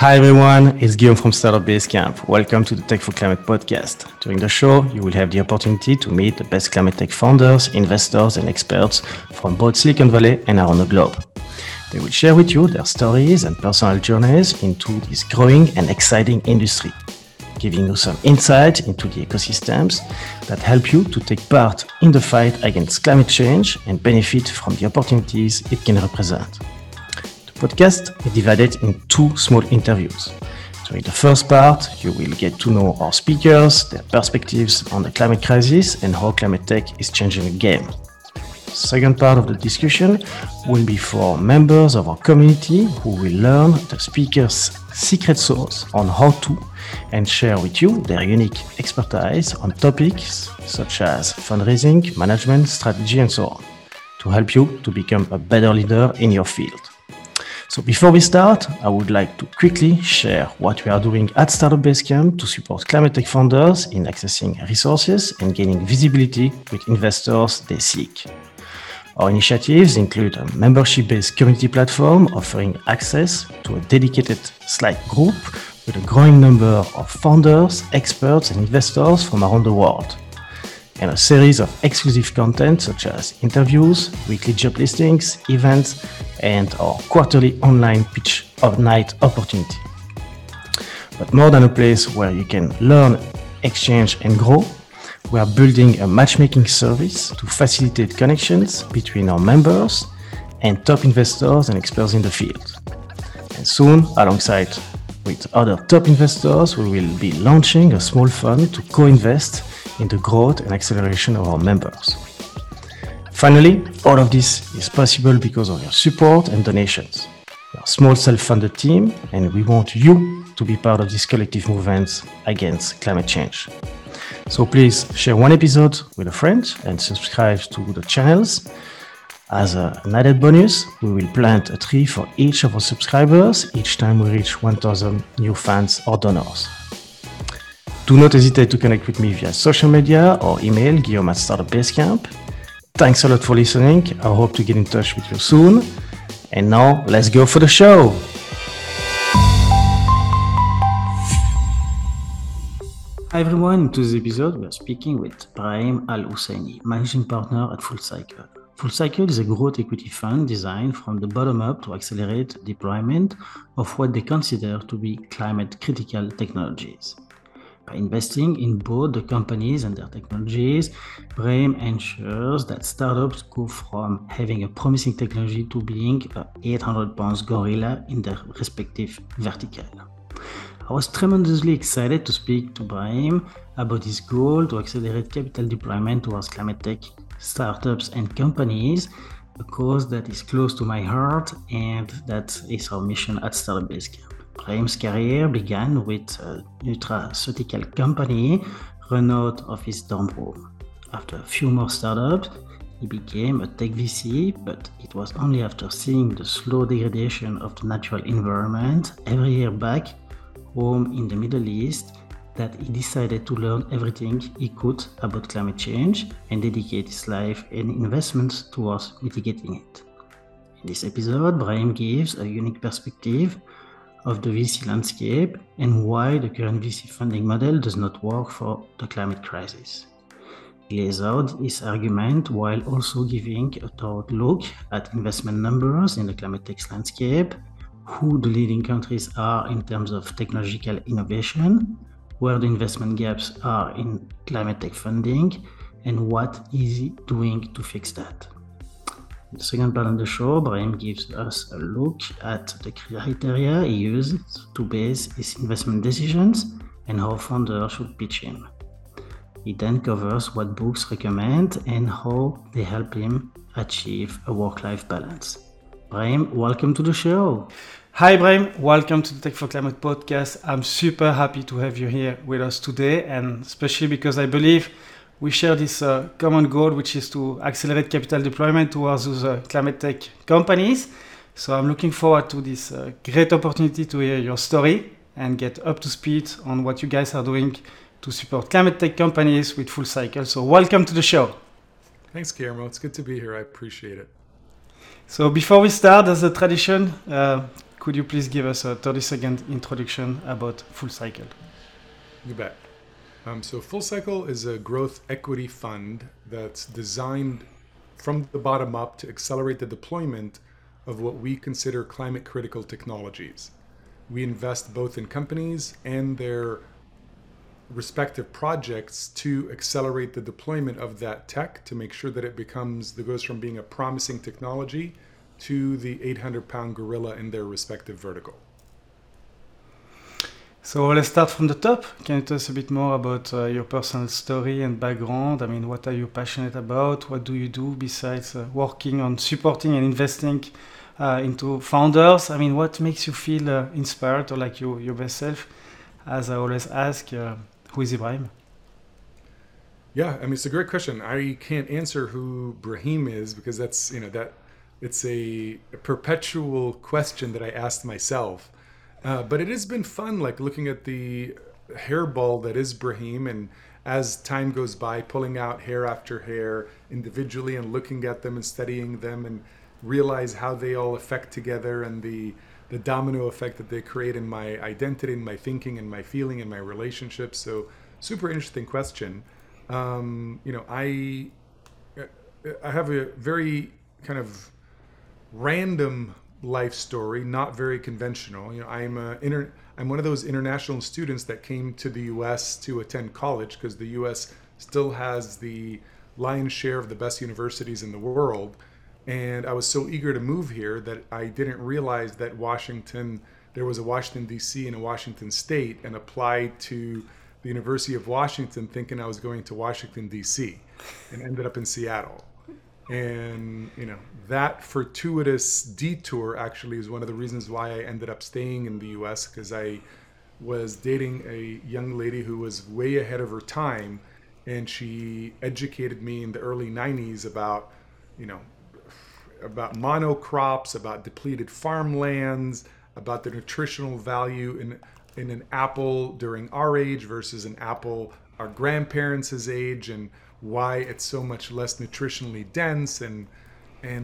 Hi everyone, it's Guillaume from Startup Basecamp. Welcome to the Tech for Climate podcast. During the show, you will have the opportunity to meet the best climate tech founders, investors, and experts from both Silicon Valley and around the globe. They will share with you their stories and personal journeys into this growing and exciting industry, giving you some insight into the ecosystems that help you to take part in the fight against climate change and benefit from the opportunities it can represent. Podcast is divided in two small interviews. During the first part, you will get to know our speakers, their perspectives on the climate crisis and how climate tech is changing the game. The second part of the discussion will be for members of our community who will learn the speakers' secret sauce on how to and share with you their unique expertise on topics such as fundraising, management, strategy, and so on, to help you to become a better leader in your field. So before we start, I would like to quickly share what we are doing at Startup Basecamp to support climate tech founders in accessing resources and gaining visibility with investors they seek. Our initiatives include a membership-based community platform offering access to a dedicated Slack group with a growing number of founders, experts, and investors from around the world, and a series of exclusive content such as interviews, weekly job listings, events, and our quarterly online pitch night opportunity. But more than a place where you can learn, exchange, and grow, we are building a matchmaking service to facilitate connections between our members and top investors and experts in the field. And soon, alongside with other top investors, we will be launching a small fund to co-invest in the growth and acceleration of our members. Finally, all of this is possible because of your support and donations. We are a small self-funded team, and we want you to be part of this collective movement against climate change. So please share one episode with a friend and subscribe to the channels. As an added bonus, we will plant a tree for each of our subscribers each time we reach 1,000 new fans or donors. Do not hesitate to connect with me via social media or email guillaume@startupbasecamp. Thanks a lot for listening. I hope to get in touch with you soon. And now, let's go for the show. Hi everyone, in today's episode we are speaking with Brahim Al-Husseini, managing partner at Full Cycle. Full Cycle is a growth equity fund designed from the bottom up to accelerate deployment of what they consider to be climate critical technologies. By investing in both the companies and their technologies, Brahim ensures that startups go from having a promising technology to being a 800-pound gorilla in their respective vertical. I was tremendously excited to speak to Brahim about his goal to accelerate capital deployment towards climate tech startups and companies, a cause that is close to my heart, and that is our mission at Startup Basecamp. Brahim's career began with a nutraceutical company run out of his dorm room. After a few more startups, he became a tech VC, but it was only after seeing the slow degradation of the natural environment every year back home in the Middle East that he decided to learn everything he could about climate change and dedicate his life and investments towards mitigating it. In this episode, Brahim gives a unique perspective of the VC landscape and why the current VC funding model does not work for the climate crisis. He lays out his argument while also giving a thorough look at investment numbers in the climate tech landscape, who the leading countries are in terms of technological innovation, where the investment gaps are in climate tech funding, and what is he doing to fix that. In the second part of the show, Brahim gives us a look at the criteria he uses to base his investment decisions and how founders should pitch him. He then covers what books recommend and how they help him achieve a work-life balance. Brahim, welcome to the show. Hi Brahim, welcome to the Tech for Climate podcast. I'm super happy to have you here with us today, and especially because I believe we share this common goal, which is to accelerate capital deployment towards those climate tech companies. So I'm looking forward to this great opportunity to hear your story and get up to speed on what you guys are doing to support climate tech companies with Full Cycle. So welcome to the show. Thanks, Guillermo. It's good to be here. I appreciate it. So before we start, as a tradition, Could you please give us a 30-second introduction about Full Cycle? You bet. So Full Cycle is a growth equity fund that's designed from the bottom up to accelerate the deployment of what we consider climate critical technologies. We invest both in companies and their respective projects to accelerate the deployment of that tech to make sure that it becomes, that goes from being a promising technology to the 800-pound gorilla in their respective vertical. So let's start from the top. Can you tell us a bit more about your personal story and background? I mean, what are you passionate about? What do you do besides working on supporting and investing into founders? I mean, what makes you feel inspired or like your best self? As I always ask, who is Brahim? Yeah, I mean, it's a great question. I can't answer who Brahim is because that's, you know, that it's a perpetual question that I asked myself. But it has been fun, like looking at the hairball that is Brahim, and as time goes by, pulling out hair after hair individually and looking at them and studying them and realize how they all affect together and the domino effect that they create in my identity, in my thinking, in my feeling, in my relationships. So super interesting question. You know, I have a very kind of random life story, not very conventional. You know, I'm one of those international students that came to the U.S. to attend college because the U.S. still has the lion's share of the best universities in the world. And I was so eager to move here that I didn't realize that there was a Washington, D.C. and a Washington State, and applied to the University of Washington thinking I was going to Washington, D.C. and ended up in Seattle. And, you know, that fortuitous detour actually is one of the reasons why I ended up staying in the U.S., because I was dating a young lady who was way ahead of her time, and she educated me in the early 90s about, you know, about monocrops, about depleted farmlands, about the nutritional value in an apple during our age versus an apple our grandparents' age, and why it's so much less nutritionally dense. And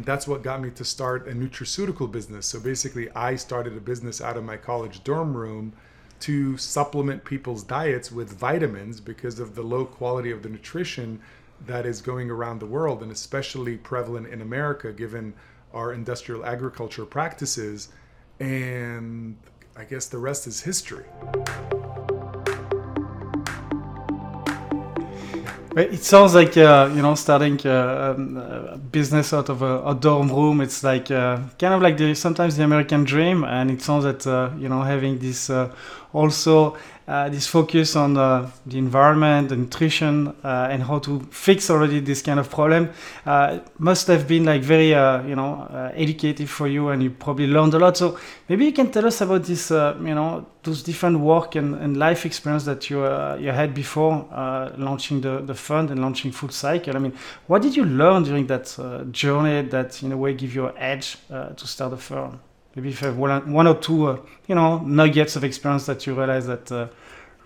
that's what got me to start a nutraceutical business. So basically I started a business out of my college dorm room to supplement people's diets with vitamins because of the low quality of the nutrition that is going around the world, and especially prevalent in America given our industrial agriculture practices. And I guess the rest is history. It sounds like, you know, starting a business out of a dorm room, it's like kind of like sometimes the American dream. And it sounds that, you know, having this also this focus on the environment, the nutrition, and how to fix already this kind of problem must have been like very, you know, educative for you, and you probably learned a lot. So maybe you can tell us about this, you know, those different work and life experience that you had before launching the fund and launching Full Cycle. I mean, what did you learn during that journey that in a way give you an edge to start a firm? Maybe if you have one or two, you know, nuggets of experience that you realize that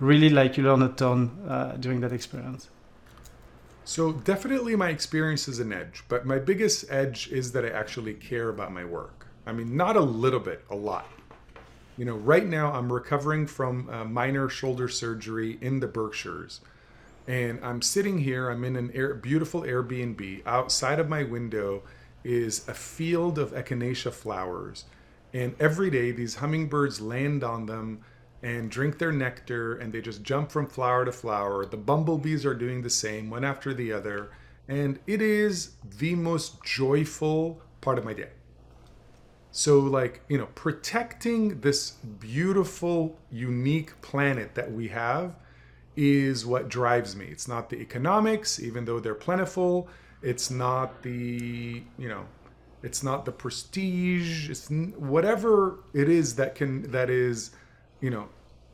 really like you learn a ton during that experience. So definitely my experience is an edge, but my biggest edge is that I actually care about my work. I mean, not a little bit, a lot. You know, right now I'm recovering from a minor shoulder surgery in the Berkshires, and I'm sitting here, I'm in an beautiful Airbnb. Outside of my window is a field of echinacea flowers. And every day these hummingbirds land on them and drink their nectar, and they just jump from flower to flower. The bumblebees are doing the same, one after the other. And it is the most joyful part of my day. So like, you know, protecting this beautiful, unique planet that we have is what drives me. It's not the economics, even though they're plentiful. It's not the, you know, it's not the prestige, it's whatever it is that is, you know,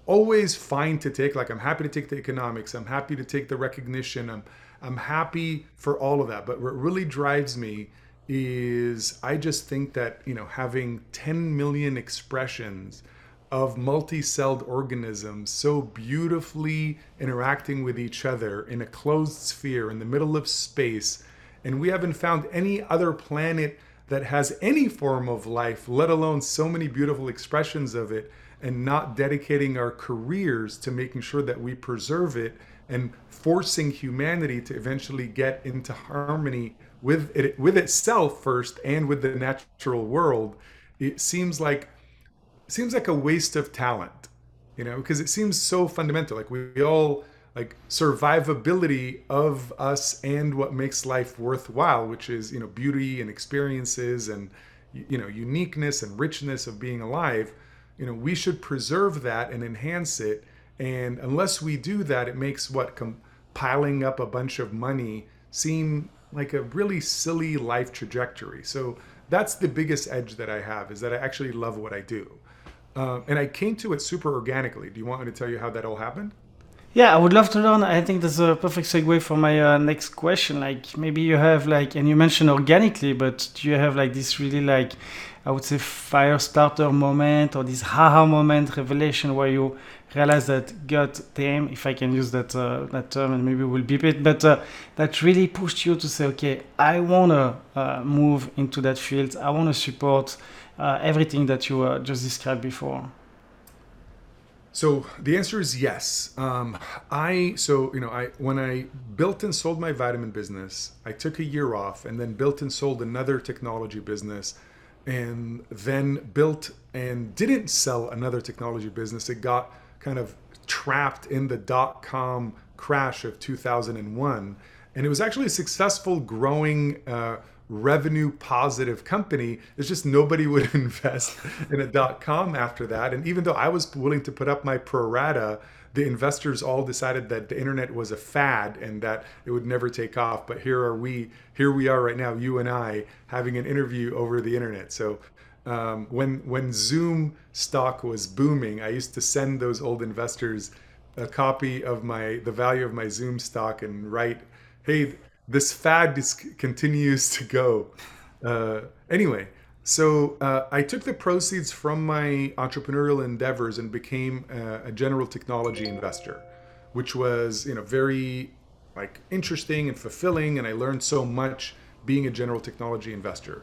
always fine to take. Like, I'm happy to take the economics, I'm happy to take the recognition, I'm happy for all of that. But what really drives me is I just think that, you know, having 10 million expressions of multi-celled organisms so beautifully interacting with each other in a closed sphere in the middle of space, and we haven't found any other planet that has any form of life, let alone so many beautiful expressions of it, and not dedicating our careers to making sure that we preserve it and forcing humanity to eventually get into harmony with it, with itself first and with the natural world. It seems like a waste of talent, you know, because it seems so fundamental. Like we all like survivability of us and what makes life worthwhile, which is, you know, beauty and experiences and, you know, uniqueness and richness of being alive. You know, we should preserve that and enhance it. And unless we do that, it makes what piling up a bunch of money seem like a really silly life trajectory. So that's the biggest edge that I have, is that I actually love what I do. And I came to it super organically. Do you want me to tell you how that all happened? Yeah, I would love to learn. I think that's a perfect segue for my next question. Like maybe you have like, and you mentioned organically, but do you have like this really like, I would say fire starter moment or this haha moment revelation where you realize that God damn, if I can use that that term, and maybe we'll beep it, but that really pushed you to say, okay, I want to move into that field. I want to support everything that you just described before. So the answer is yes. When I built and sold my vitamin business, I took a year off and then built and sold another technology business, and then built and didn't sell another technology business. It got kind of trapped in the dot-com crash of 2001. And it was actually a successful, growing, revenue positive company. It's just nobody would invest in a dot-com after that. And even though I was willing to put up my pro rata, the investors all decided that the internet was a fad and that it would never take off. But here we are right now, you and I, having an interview over the internet. So when Zoom stock was booming, I used to send those old investors a copy of the value of my Zoom stock and write, hey, this fad continues to go. Anyway, so I took the proceeds from my entrepreneurial endeavors and became a general technology investor, which was, you know, very like interesting and fulfilling. And I learned so much being a general technology investor.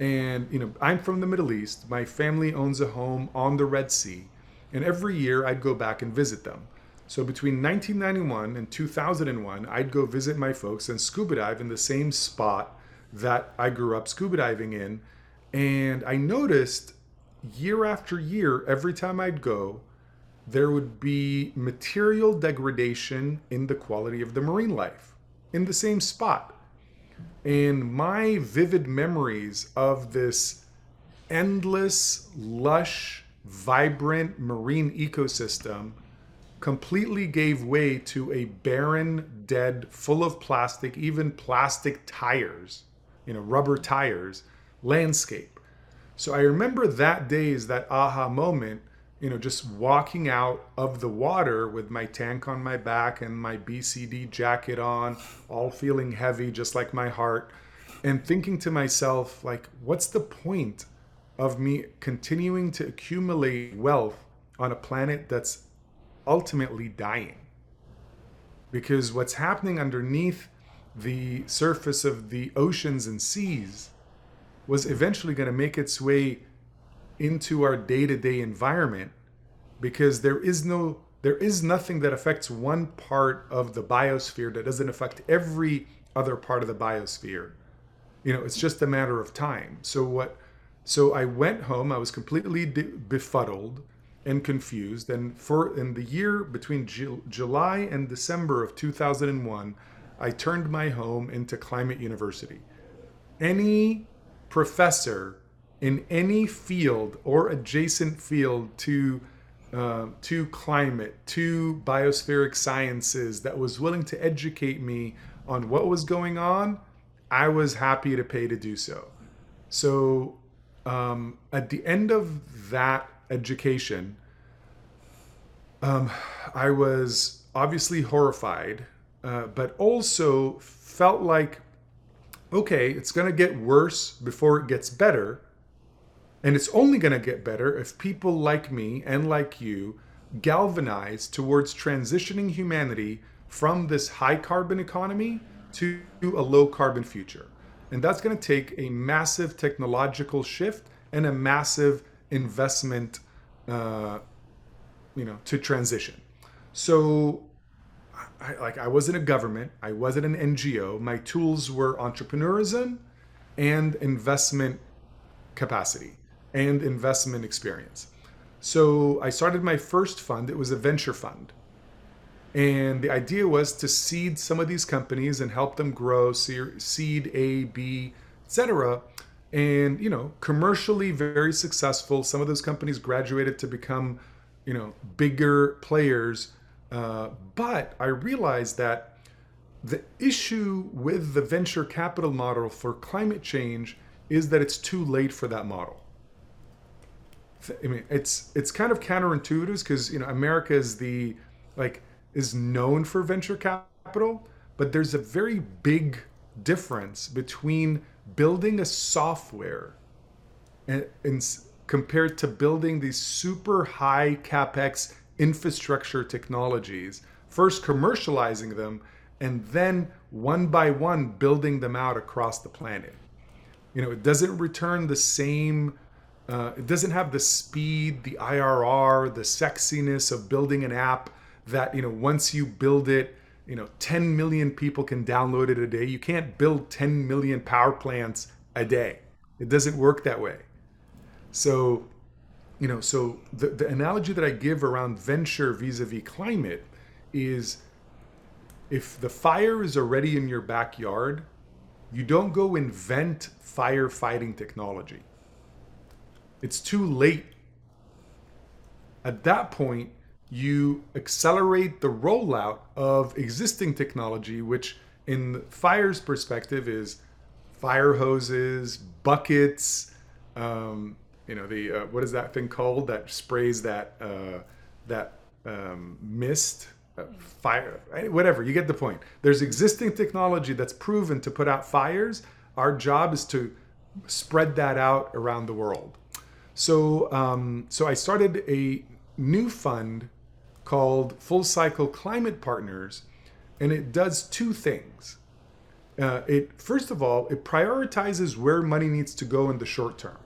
And, you know, I'm from the Middle East. My family owns a home on the Red Sea. And every year I'd go back and visit them. So between 1991 and 2001, I'd go visit my folks and scuba dive in the same spot that I grew up scuba diving in. And I noticed year after year, every time I'd go, there would be material degradation in the quality of the marine life in the same spot. And my vivid memories of this endless, lush, vibrant marine ecosystem completely gave way to a barren, dead, full of plastic, even plastic tires, you know, rubber tires, landscape. So I remember that day is that aha moment, you know, just walking out of the water with my tank on my back and my BCD jacket on, all feeling heavy, just like my heart, and thinking to myself, like, what's the point of me continuing to accumulate wealth on a planet that's ultimately dying? Because what's happening underneath the surface of the oceans and seas was eventually going to make its way into our day-to-day environment, because there is nothing that affects one part of the biosphere that doesn't affect every other part of the biosphere. You know, it's just a matter of time. So I went home. I was completely befuddled and confused, and in the year between July and December of 2001, I turned my home into Climate University. Any professor in any field or adjacent field to climate, to biospheric sciences that was willing to educate me on what was going on, I was happy to pay to do so. So at the end of that education, I was obviously horrified, but also felt like, okay, it's going to get worse before it gets better. And it's only going to get better if people like me and like you galvanize towards transitioning humanity from this high carbon economy to a low carbon future. And that's going to take a massive technological shift and a massive investment, to transition. So I wasn't a government. I wasn't an NGO. My tools were entrepreneurism and investment capacity and investment experience. So I started my first fund. It was a venture fund. And the idea was to seed some of these companies and help them grow, seed A, B, etc. And, commercially very successful. Some of those companies graduated to become, bigger players. But I realized that the issue with the venture capital model for climate change is that it's too late for that model. I mean, it's kind of counterintuitive because, America is is known for venture capital, but there's a very big difference between building a software and compared to building these super high CapEx infrastructure technologies, first commercializing them, and then one by one building them out across the planet. It doesn't return the same, it doesn't have the speed, the IRR, the sexiness of building an app that, once you build it, 10 million people can download it a day. You can't build 10 million power plants a day. It doesn't work that way. So, so the analogy that I give around venture vis-a-vis climate is if the fire is already in your backyard, you don't go invent firefighting technology. It's too late. At that point, you accelerate the rollout of existing technology, which in fire's perspective is fire hoses, buckets, the what is that thing called that sprays that mist, fire, whatever, you get the point. There's existing technology that's proven to put out fires. Our job is to spread that out around the world. So so I started a new fund called Full Cycle Climate Partners, and it does two things. It prioritizes where money needs to go in the short term,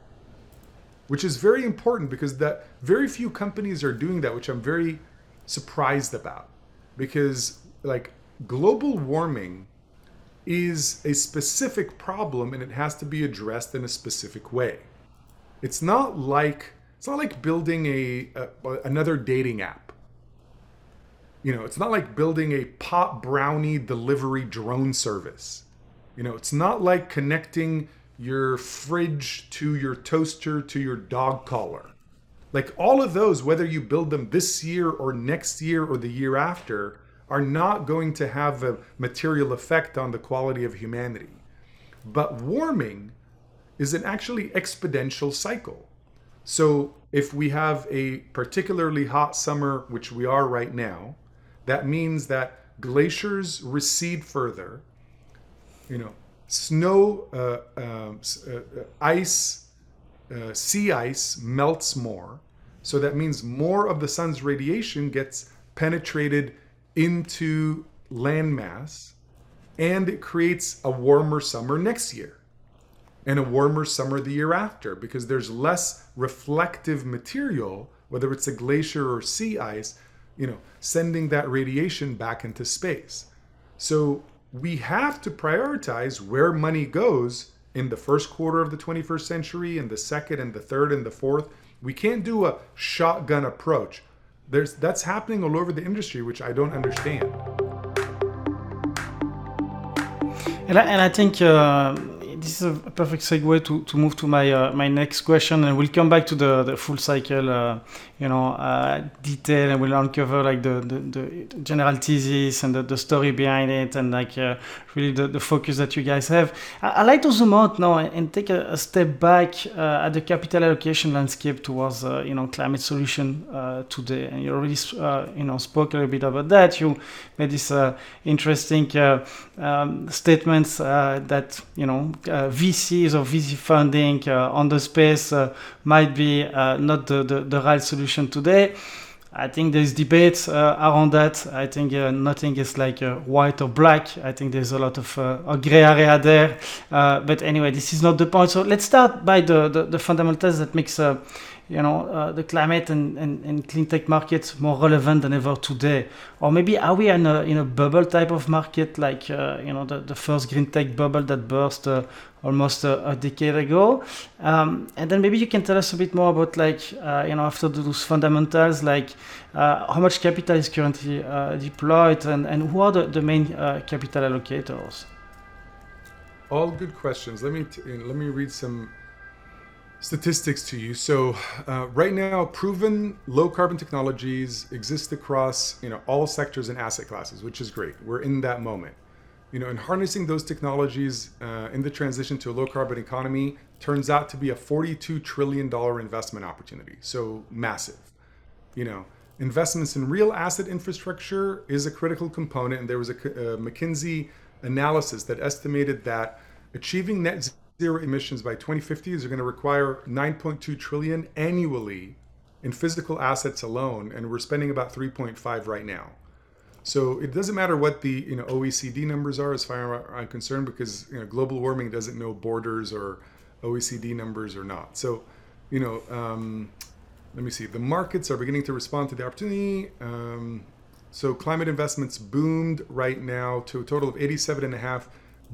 which is very important because that very few companies are doing that, which I'm very surprised about, because global warming is a specific problem and it has to be addressed in a specific way. It's not like building another dating app. It's not like building a pop brownie delivery drone service. It's not like connecting your fridge to your toaster to your dog collar. All of those, whether you build them this year or next year or the year after, are not going to have a material effect on the quality of humanity. But warming is an actually exponential cycle. So if we have a particularly hot summer, which we are right now, that means that glaciers recede further, snow, ice, sea ice melts more. So that means more of the sun's radiation gets penetrated into landmass, and it creates a warmer summer next year, and a warmer summer the year after, because there's less reflective material, whether it's a glacier or sea ice, sending that radiation back into space. So we have to prioritize where money goes in the first quarter of the 21st century, and the second, and the third, and the fourth. We can't do a shotgun approach. That's happening all over the industry, which I don't understand. And I think, this is a perfect segue to move to my my next question, and we'll come back to the Full Cycle detail, and we'll uncover the general thesis and the story behind it, and really the focus that you guys have. I'd like to zoom out now and take a step back at the capital allocation landscape towards climate solution today. And you already spoke a little bit about that. You made these interesting statements that VCs or VC funding on the space might be not the right solution today. I think there's debates around that. I think nothing is like white or black. I think there's a lot of gray area there. But anyway, this is not the point. So let's start by the fundamentals that makes the climate and clean tech markets more relevant than ever today. Or maybe are we in a bubble type of market, like the first green tech bubble that burst almost a decade ago, and then maybe you can tell us a bit more about after those fundamentals, how much capital is currently deployed and who are the main capital allocators? All good questions. Let me read some statistics to you. So right now, proven low carbon technologies exist across all sectors and asset classes, which is great. We're in that moment. And harnessing those technologies in the transition to a low carbon economy turns out to be a $42 trillion investment opportunity. So massive. Investments in real asset infrastructure is a critical component. And there was a McKinsey analysis that estimated that achieving net zero emissions by 2050 is going to require $9.2 trillion annually in physical assets alone. And we're spending about 3.5 right now. So it doesn't matter what the OECD numbers are as far as I'm concerned, because global warming doesn't know borders or OECD numbers or not. So, let me see. The markets are beginning to respond to the opportunity. So climate investments boomed right now to a total of $87.5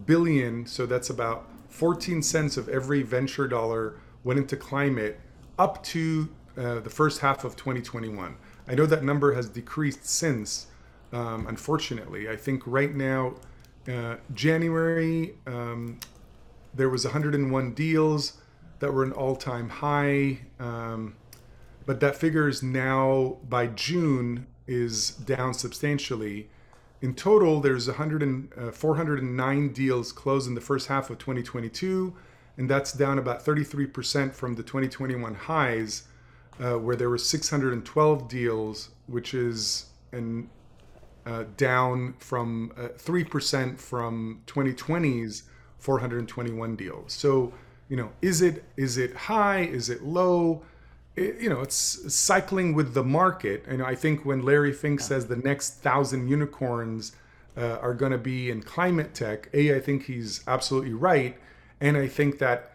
billion. So that's about 14 cents of every venture dollar went into climate up to the first half of 2021. I know that number has decreased since. Unfortunately, I think right now, January, there was 101 deals that were an all-time high, but that figure is now by June is down substantially. In total, there's 409 deals closed in the first half of 2022, and that's down about 33% from the 2021 highs, where there were 612 deals, which is down from 3% from 2020's 421 deals. So, is it high? Is it low? It's cycling with the market. And I think when Larry Fink says the next 1,000 unicorns are going to be in climate tech, I think he's absolutely right. And I think that,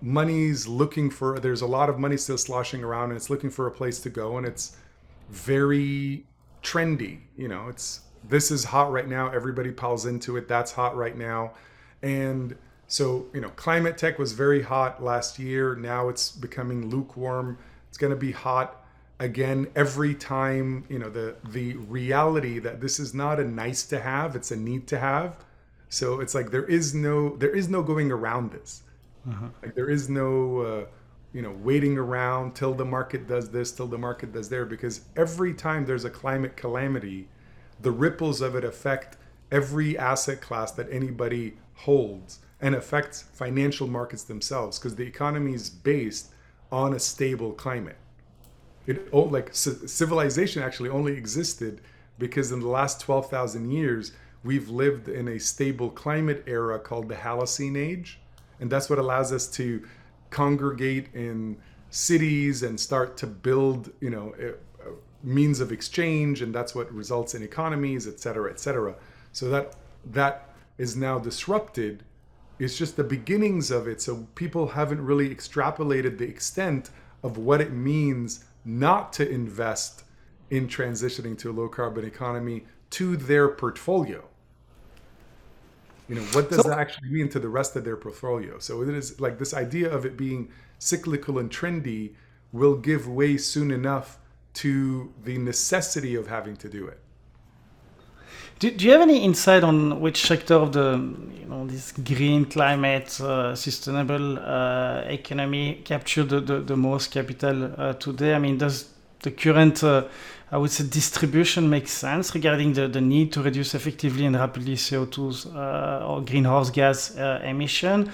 money's looking for, there's a lot of money still sloshing around and it's looking for a place to go. And it's very trendy, this is hot right now, everybody piles into it, that's hot right now. And so climate tech was very hot last year, now it's becoming lukewarm. It's going to be hot again every time. The reality that this is not a nice to have, it's a need to have. So it's like there is no going around this. Like there is no waiting around till the market does this, till the market does there, because every time there's a climate calamity, the ripples of it affect every asset class that anybody holds and affects financial markets themselves, because the economy is based on a stable climate. Civilization actually only existed because in the last 12,000 years, we've lived in a stable climate era called the Holocene Age. And that's what allows us to congregate in cities and start to build, means of exchange, and that's what results in economies, et cetera, et cetera. So that is now disrupted. It's just the beginnings of it. So people haven't really extrapolated the extent of what it means not to invest in transitioning to a low carbon economy to their portfolio. What does that actually mean to the rest of their portfolio? So it is like this idea of it being cyclical and trendy will give way soon enough to the necessity of having to do it. Do you have any insight on which sector of the this green climate sustainable economy captured the most capital today? I mean, does the current I would say distribution makes sense regarding the need to reduce effectively and rapidly CO2's or greenhouse gas emission?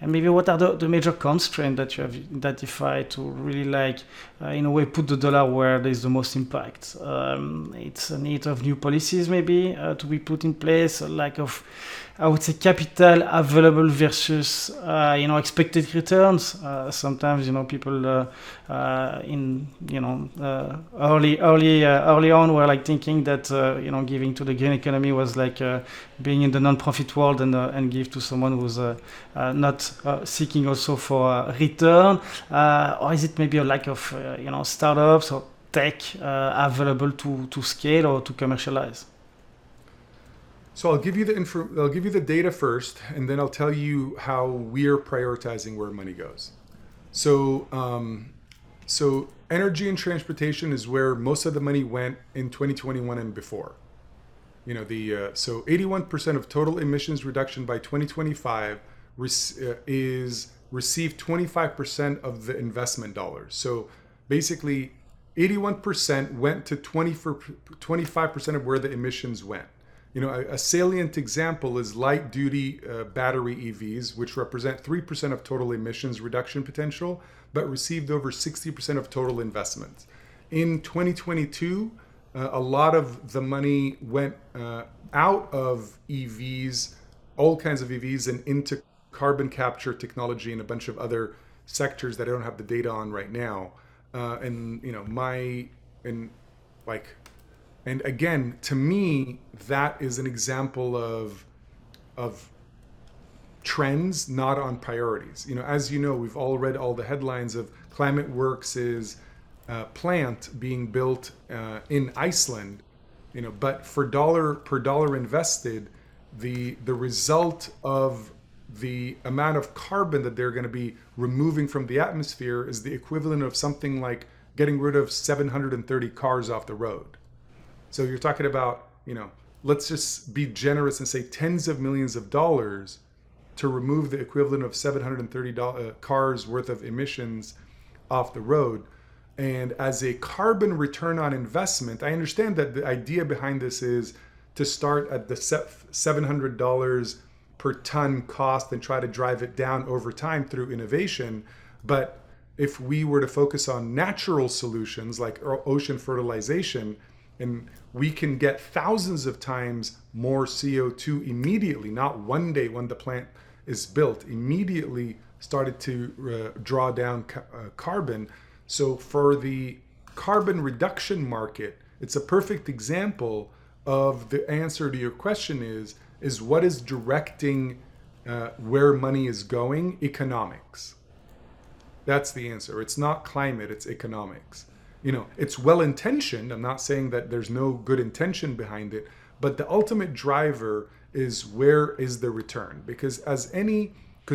And maybe what are the major constraints that you have identified to really in a way, put the dollar where there's the most impact? It's a need of new policies maybe to be put in place, a lack of I would say capital available versus expected returns. Sometimes people early on were like thinking that giving to the green economy was like being in the non-profit world and give to someone who's not seeking also for a return, or is it maybe a lack of startups or tech available to scale or to commercialize? So I'll give you the data first, and then I'll tell you how we're prioritizing where money goes. So energy and transportation is where most of the money went in 2021 and before. So 81% of total emissions reduction by 2025 is received 25% of the investment dollars. So basically, 81% went to 25% of where the emissions went. A salient example is light-duty battery EVs, which represent 3% of total emissions reduction potential, but received over 60% of total investment. In 2022, a lot of the money went out of EVs, all kinds of EVs, and into carbon capture technology and a bunch of other sectors that I don't have the data on right now. And again, to me, that is an example of trends, not on priorities. As you know, we've all read all the headlines of Climeworks' plant being built in Iceland. But for per dollar invested, the result of the amount of carbon that they're going to be removing from the atmosphere is the equivalent of something like getting rid of 730 cars off the road. So you're talking about, let's just be generous and say tens of millions of dollars to remove the equivalent of 730 cars worth of emissions off the road. And as a carbon return on investment, I understand that the idea behind this is to start at the $700 per ton cost and try to drive it down over time through innovation. But if we were to focus on natural solutions like ocean fertilization, and we can get thousands of times more CO2 immediately, not one day when the plant is built, immediately started to draw down carbon. So for the carbon reduction market, it's a perfect example of the answer to your question is what is directing where money is going? Economics. That's the answer. It's not climate, it's economics. It's well-intentioned. I'm not saying that there's no good intention behind it, but the ultimate driver is where is the return? Because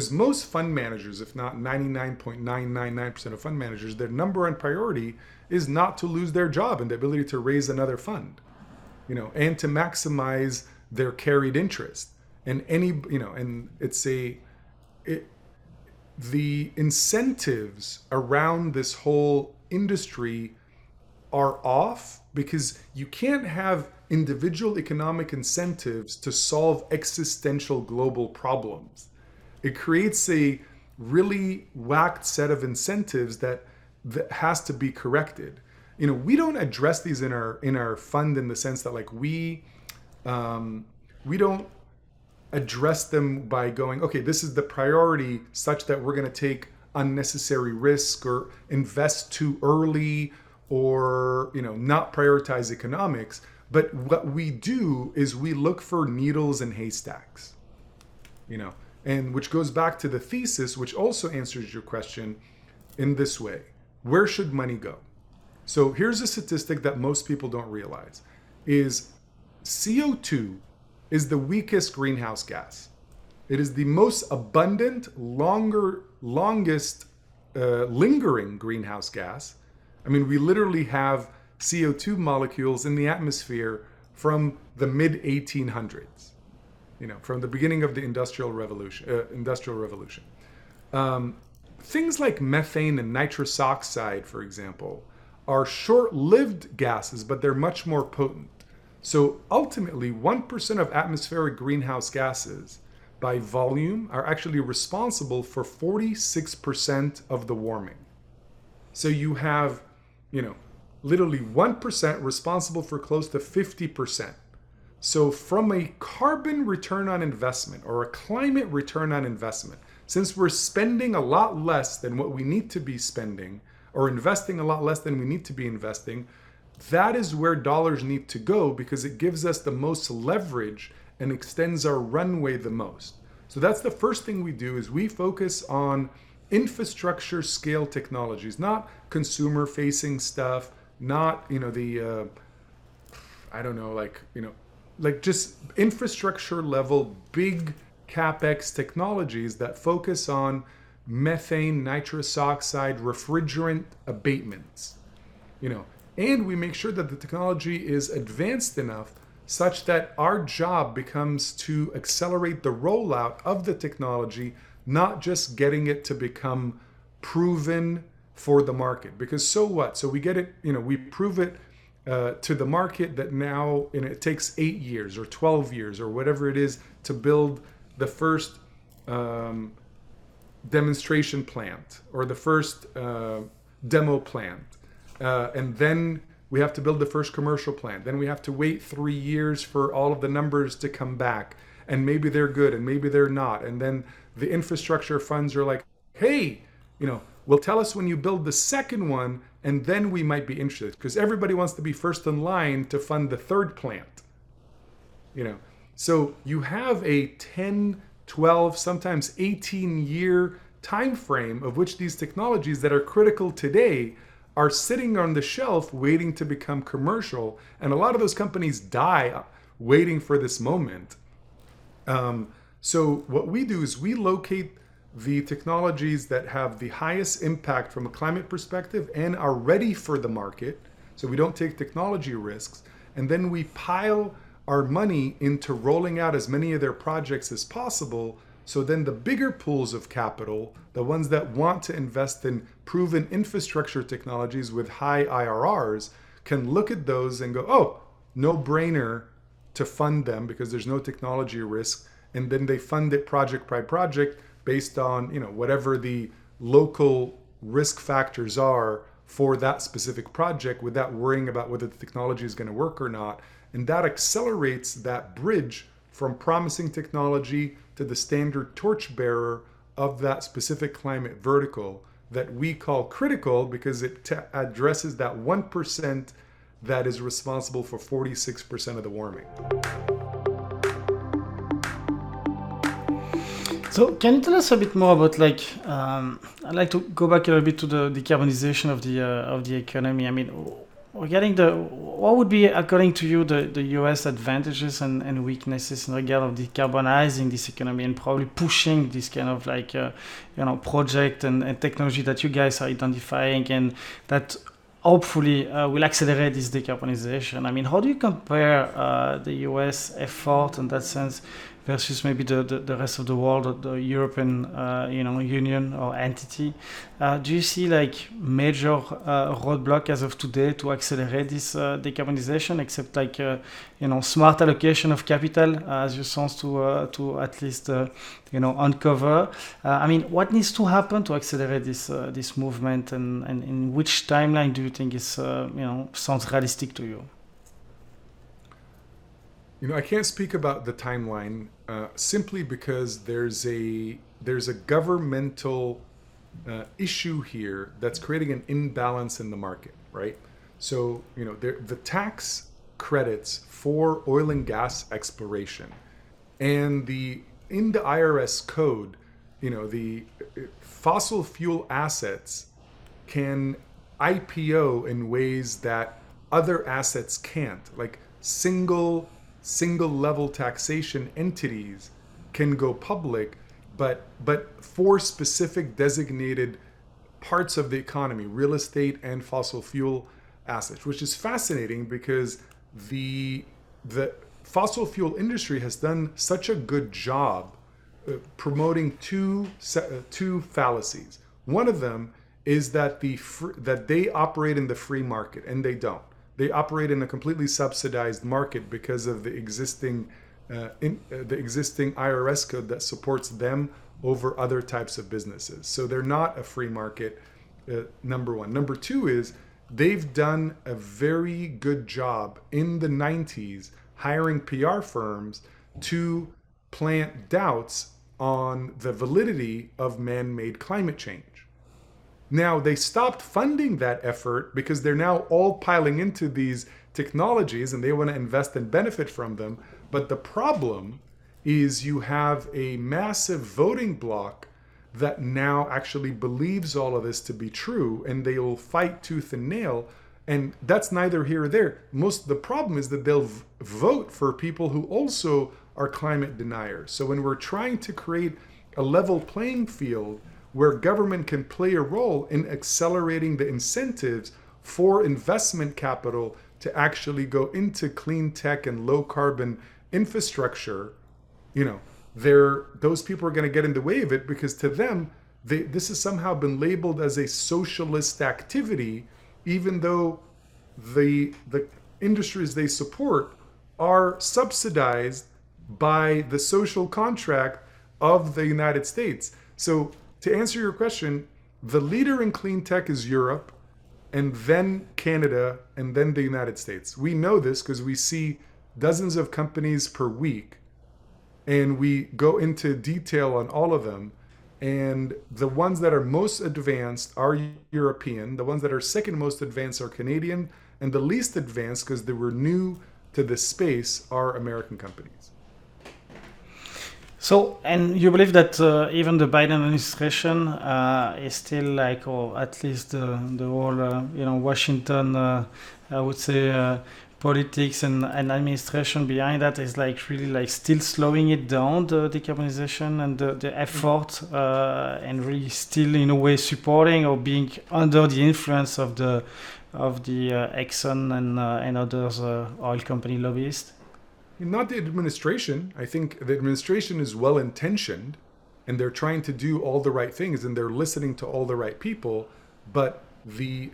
most fund managers, if not 99.999% of fund managers, their number one priority is not to lose their job and the ability to raise another fund, and to maximize their carried interest. And the incentives around this whole industry are off, because you can't have individual economic incentives to solve existential global problems. It creates a really whacked set of incentives that has to be corrected. We don't address these in our fund in the sense that we don't address them by going, okay, this is the priority such that we're going to take unnecessary risk or invest too early or not prioritize economics. But what we do is we look for needles and haystacks, and which goes back to the thesis, which also answers your question in this way: where should money go? So here's a statistic that most people don't realize is CO2 is the weakest greenhouse gas. It is the most abundant, longest lingering greenhouse gas. We literally have CO2 molecules in the atmosphere from the mid-1800s, from the beginning of the Industrial Revolution. Things like methane and nitrous oxide, for example, are short-lived gases, but they're much more potent. So ultimately, 1% of atmospheric greenhouse gases by volume are actually responsible for 46% of the warming. So you have, literally 1% responsible for close to 50%. So from a carbon return on investment or a climate return on investment, since we're spending a lot less than what we need to be spending or investing a lot less than we need to be investing, that is where dollars need to go because it gives us the most leverage and extends our runway the most. So that's the first thing we do is we focus on infrastructure scale technologies, not consumer facing stuff, not, just infrastructure level, big CapEx technologies that focus on methane, nitrous oxide, refrigerant abatements, and we make sure that the technology is advanced enough such that our job becomes to accelerate the rollout of the technology, not just getting it to become proven for the market. Because so what? So we get it, we prove it to the market that now, and it takes 8 years or 12 years or whatever it is to build the first demonstration plant or the first demo plant. And then we have to build the first commercial plant. Then we have to wait 3 years for all of the numbers to come back. And maybe they're good and maybe they're not. And then the infrastructure funds are like, hey, well, tell us when you build the second one and then we might be interested. Because everybody wants to be first in line to fund the third plant. So you have a 10, 12, sometimes 18 year time frame of which these technologies that are critical today are sitting on the shelf waiting to become commercial. And a lot of those companies die waiting for this moment. So what we do is we locate the technologies that have the highest impact from a climate perspective and are ready for the market. So we don't take technology risks. And then we pile our money into rolling out as many of their projects as possible. So then the bigger pools of capital, the ones that want to invest in proven infrastructure technologies with high IRRs, can look at those and go, oh, no brainer to fund them because there's no technology risk. And then they fund it project by project based on, whatever the local risk factors are for that specific project without worrying about whether the technology is going to work or not. And that accelerates that bridge from promising technology to the standard torchbearer of that specific climate vertical that we call critical because it addresses that 1% that is responsible for 46% of the warming. So can you tell us a bit more about I'd like to go back a little bit to the decarbonization of the economy. I mean, regarding what would be, according to you, the U.S. advantages and weaknesses in regard of decarbonizing this economy and probably pushing this kind of project and technology that you guys are identifying and that hopefully will accelerate this decarbonization. I mean, how do you compare the U.S. effort in that sense versus maybe the rest of the world or the European Union or entity? Do you see major roadblock as of today to accelerate this decarbonization except smart allocation of capital as you sense to at least uncover? I mean, what needs to happen to accelerate this movement and in which timeline do you think is sounds realistic to you? I can't speak about the timeline simply because there's a governmental issue here that's creating an imbalance in the market, right? So, the tax credits for oil and gas exploration and in the IRS code, the fossil fuel assets can IPO in ways that other assets can't, like single level taxation entities can go public, but for specific designated parts of the economy, real estate and fossil fuel assets, which is fascinating because the fossil fuel industry has done such a good job promoting two fallacies. One of them is that that they operate in the free market, and they don't. They operate in a completely subsidized market because of the existing IRS code that supports them over other types of businesses. So they're not a free market, number one. Number two is they've done a very good job in the 90s hiring PR firms to plant doubts on the validity of man-made climate change. Now, they stopped funding that effort because they're now all piling into these technologies and they want to invest and benefit from them. But the problem is you have a massive voting bloc that now actually believes all of this to be true, and they will fight tooth and nail. And that's neither here or there. Most of the problem is that they'll vote for people who also are climate deniers. So when we're trying to create a level playing field where government can play a role in accelerating the incentives for investment capital to actually go into clean tech and low carbon infrastructure, you know, those people are going to get in the way of it, because to them, this has somehow been labeled as a socialist activity, even though the industries they support are subsidized by the social contract of the United States. So to answer your question, the leader in clean tech is Europe, and then Canada, and then the United States. We know this because we see dozens of companies per week, and we go into detail on all of them. And the ones that are most advanced are European. The ones that are second most advanced are Canadian. And the least advanced, because they were new to the space, are American companies. So, and you believe that even the Biden administration is still like, or at least the whole, Washington, I would say, politics and administration behind that is like really like still slowing it down, the decarbonization and the effort, and really still in a way supporting or being under the influence of the Exxon and others oil company lobbyists? Not the administration. I think the administration is well-intentioned and they're trying to do all the right things and they're listening to all the right people, but the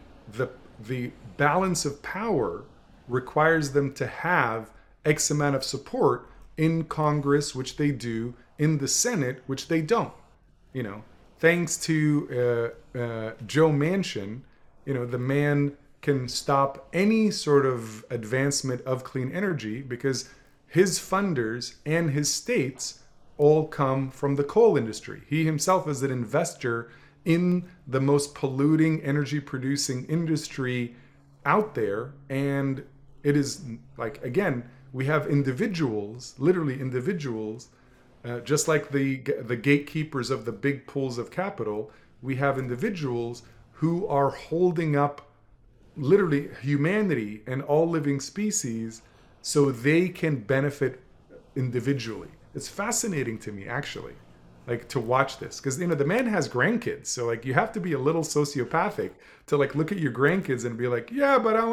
balance of power requires them to have X amount of support in Congress, which they do, in the Senate, which they don't. You know, thanks to Joe Manchin, the man can stop any sort of advancement of clean energy because his funders and his states all come from the coal industry. He himself is an investor in the most polluting energy producing industry out there. And it is like, again, we have individuals, literally individuals, just like the gatekeepers of the big pools of capital. We have individuals who are holding up literally humanity and all living species so they can benefit individually. It's fascinating to me, actually, like to watch this, because, the man has grandkids. So like, you have to be a little sociopathic to like, look at your grandkids and be like, yeah, but I don't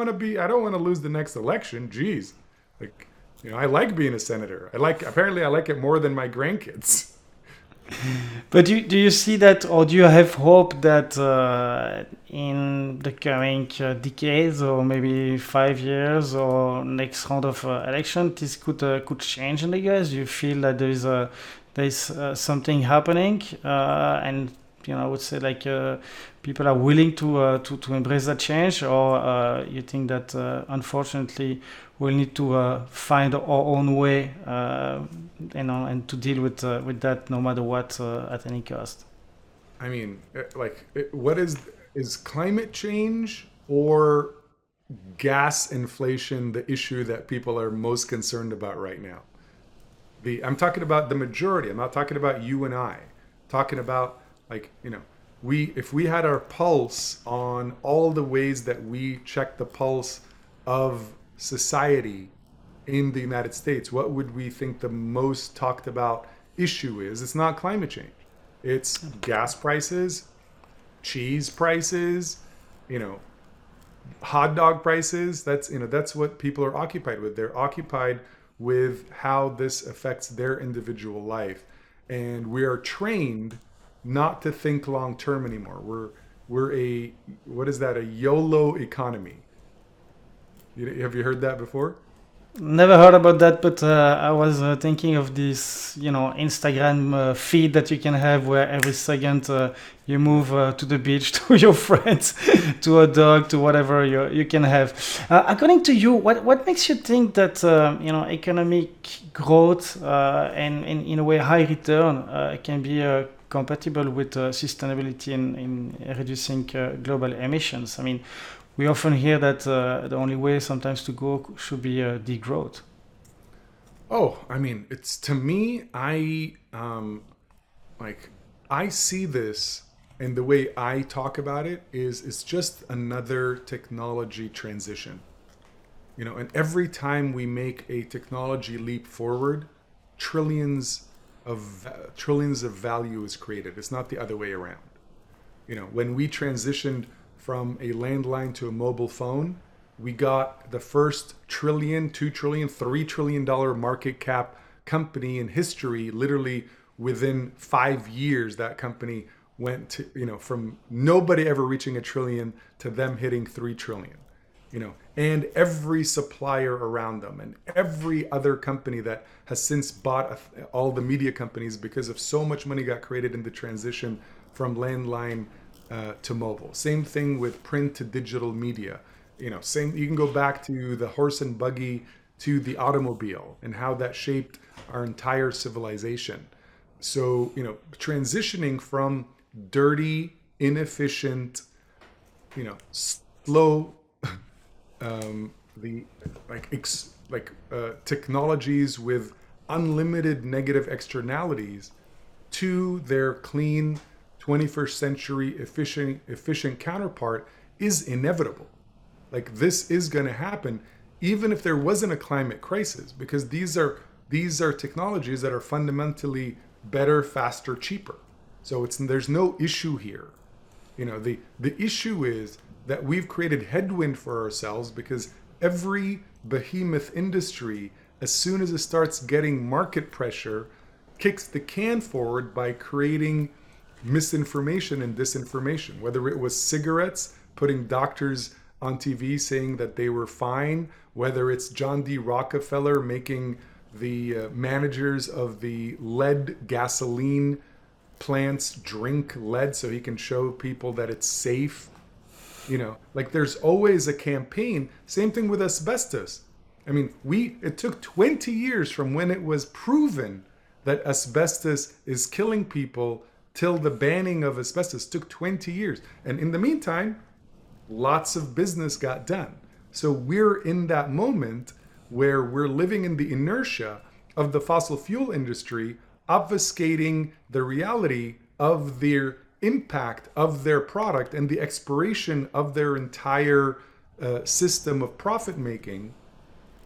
want to lose the next election. Geez. Like, I like being a senator. Apparently I like it more than my grandkids. But do you see that, or do you have hope that in the coming decades, or maybe 5 years, or next round of election, this could change in the U.S.? Do you feel that there is something happening, and I would say like people are willing to embrace that change, or you think that unfortunately we'll need to find our own way and to deal with that no matter what at any cost? I mean, what is climate change or gas inflation the issue that people are most concerned about right now? I'm talking about the majority. I'm not talking about you and I. I'm talking about if we had our pulse on all the ways that we check the pulse of society in the United States, what would we think the most talked about issue is? It's not climate change. It's gas prices, cheese prices, hot dog prices. That's what people are occupied with. They're occupied with how this affects their individual life. And we are trained not to think long term anymore. We're a YOLO economy. Have you heard that before? Never heard about that, but I was thinking of this, Instagram feed that you can have where every second you move to the beach, to your friends, to a dog, to whatever you can have. According to you, what makes you think that economic growth and in a way high return can be compatible with sustainability in reducing global emissions? I mean, we often hear that the only way sometimes to go should be degrowth. Oh, I mean, it's to me, I see this, and the way I talk about it is it's just another technology transition. And every time we make a technology leap forward, trillions of value is created. It's not the other way around. When we transitioned from a landline to a mobile phone, we got the first trillion, $2 trillion, $3 trillion market cap company in history. Literally within 5 years, that company went to, from nobody ever reaching $1 trillion to them hitting $3 trillion, and every supplier around them and every other company that has since bought all the media companies because of so much money got created in the transition from landline to mobile. Same thing with print to digital media. Same. You can go back to the horse and buggy to the automobile and how that shaped our entire civilization. So, transitioning from dirty, inefficient, slow, technologies with unlimited negative externalities to their clean, 21st century efficient counterpart is inevitable. This is going to happen, even if there wasn't a climate crisis, because these are technologies that are fundamentally better, faster, cheaper. So there's no issue here. The issue is that we've created headwind for ourselves because every behemoth industry, as soon as it starts getting market pressure, kicks the can forward by creating misinformation and disinformation, whether it was cigarettes, putting doctors on TV saying that they were fine, whether it's John D. Rockefeller making the managers of the lead gasoline plants drink lead so he can show people that it's safe. There's always a campaign. Same thing with asbestos. I mean, it took 20 years from when it was proven that asbestos is killing people till the banning of asbestos took 20 years. And in the meantime, lots of business got done. So we're in that moment where we're living in the inertia of the fossil fuel industry, obfuscating the reality of their impact of their product and the expiration of their entire system of profit making,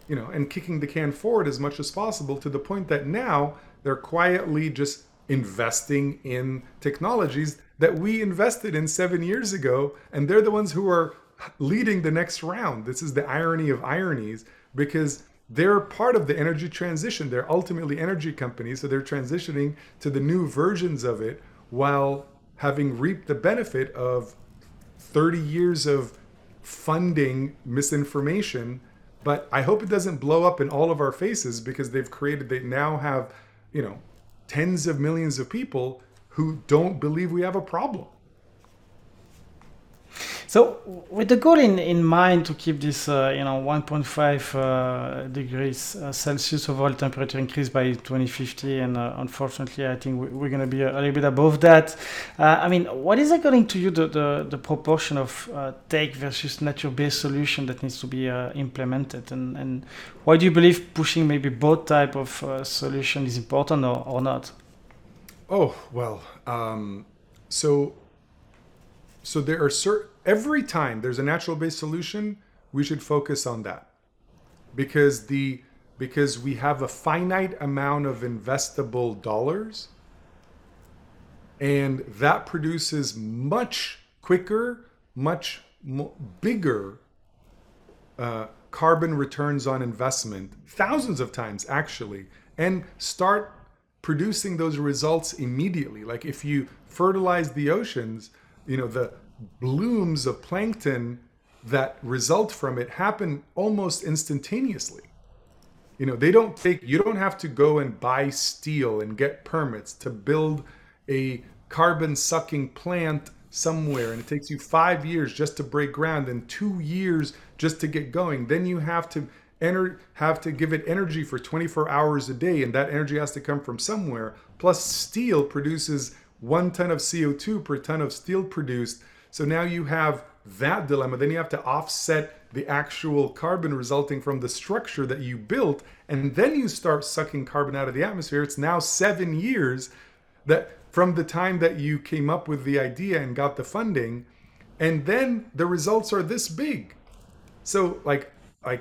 and kicking the can forward as much as possible to the point that now they're quietly just investing in technologies that we invested in 7 years ago, and they're the ones who are leading the next round. This is the irony of ironies, because they're part of the energy transition. They're ultimately energy companies, so they're transitioning to the new versions of it while having reaped the benefit of 30 years of funding misinformation. But I hope it doesn't blow up in all of our faces, because they now have, tens of millions of people who don't believe we have a problem. So with the goal in mind to keep this 1.5 degrees Celsius overall temperature increase by 2050, and unfortunately I think we're going to be a little bit above that. What is, according to you, the proportion of tech versus nature-based solution that needs to be implemented, and why do you believe pushing maybe both type of solution is important or not? Oh, well, so there are every time there's a natural-based solution, we should focus on that, because we have a finite amount of investable dollars, and that produces much quicker, much bigger carbon returns on investment, thousands of times actually, and start producing those results immediately. Like if you fertilize the oceans, the blooms of plankton that result from it happen almost instantaneously. You know, they don't take, you don't have to go and buy steel and get permits to build a carbon sucking plant somewhere, and it takes you 5 years just to break ground and 2 years just to get going. Then you have to give it energy for 24 hours a day, and that energy has to come from somewhere. Plus, steel produces 1 ton of CO2 per ton of steel produced. So now you have that dilemma. Then you have to offset the actual carbon resulting from the structure that you built, and then you start sucking carbon out of the atmosphere. It's now 7 years that from the time that you came up with the idea and got the funding, and then the results are this big. So like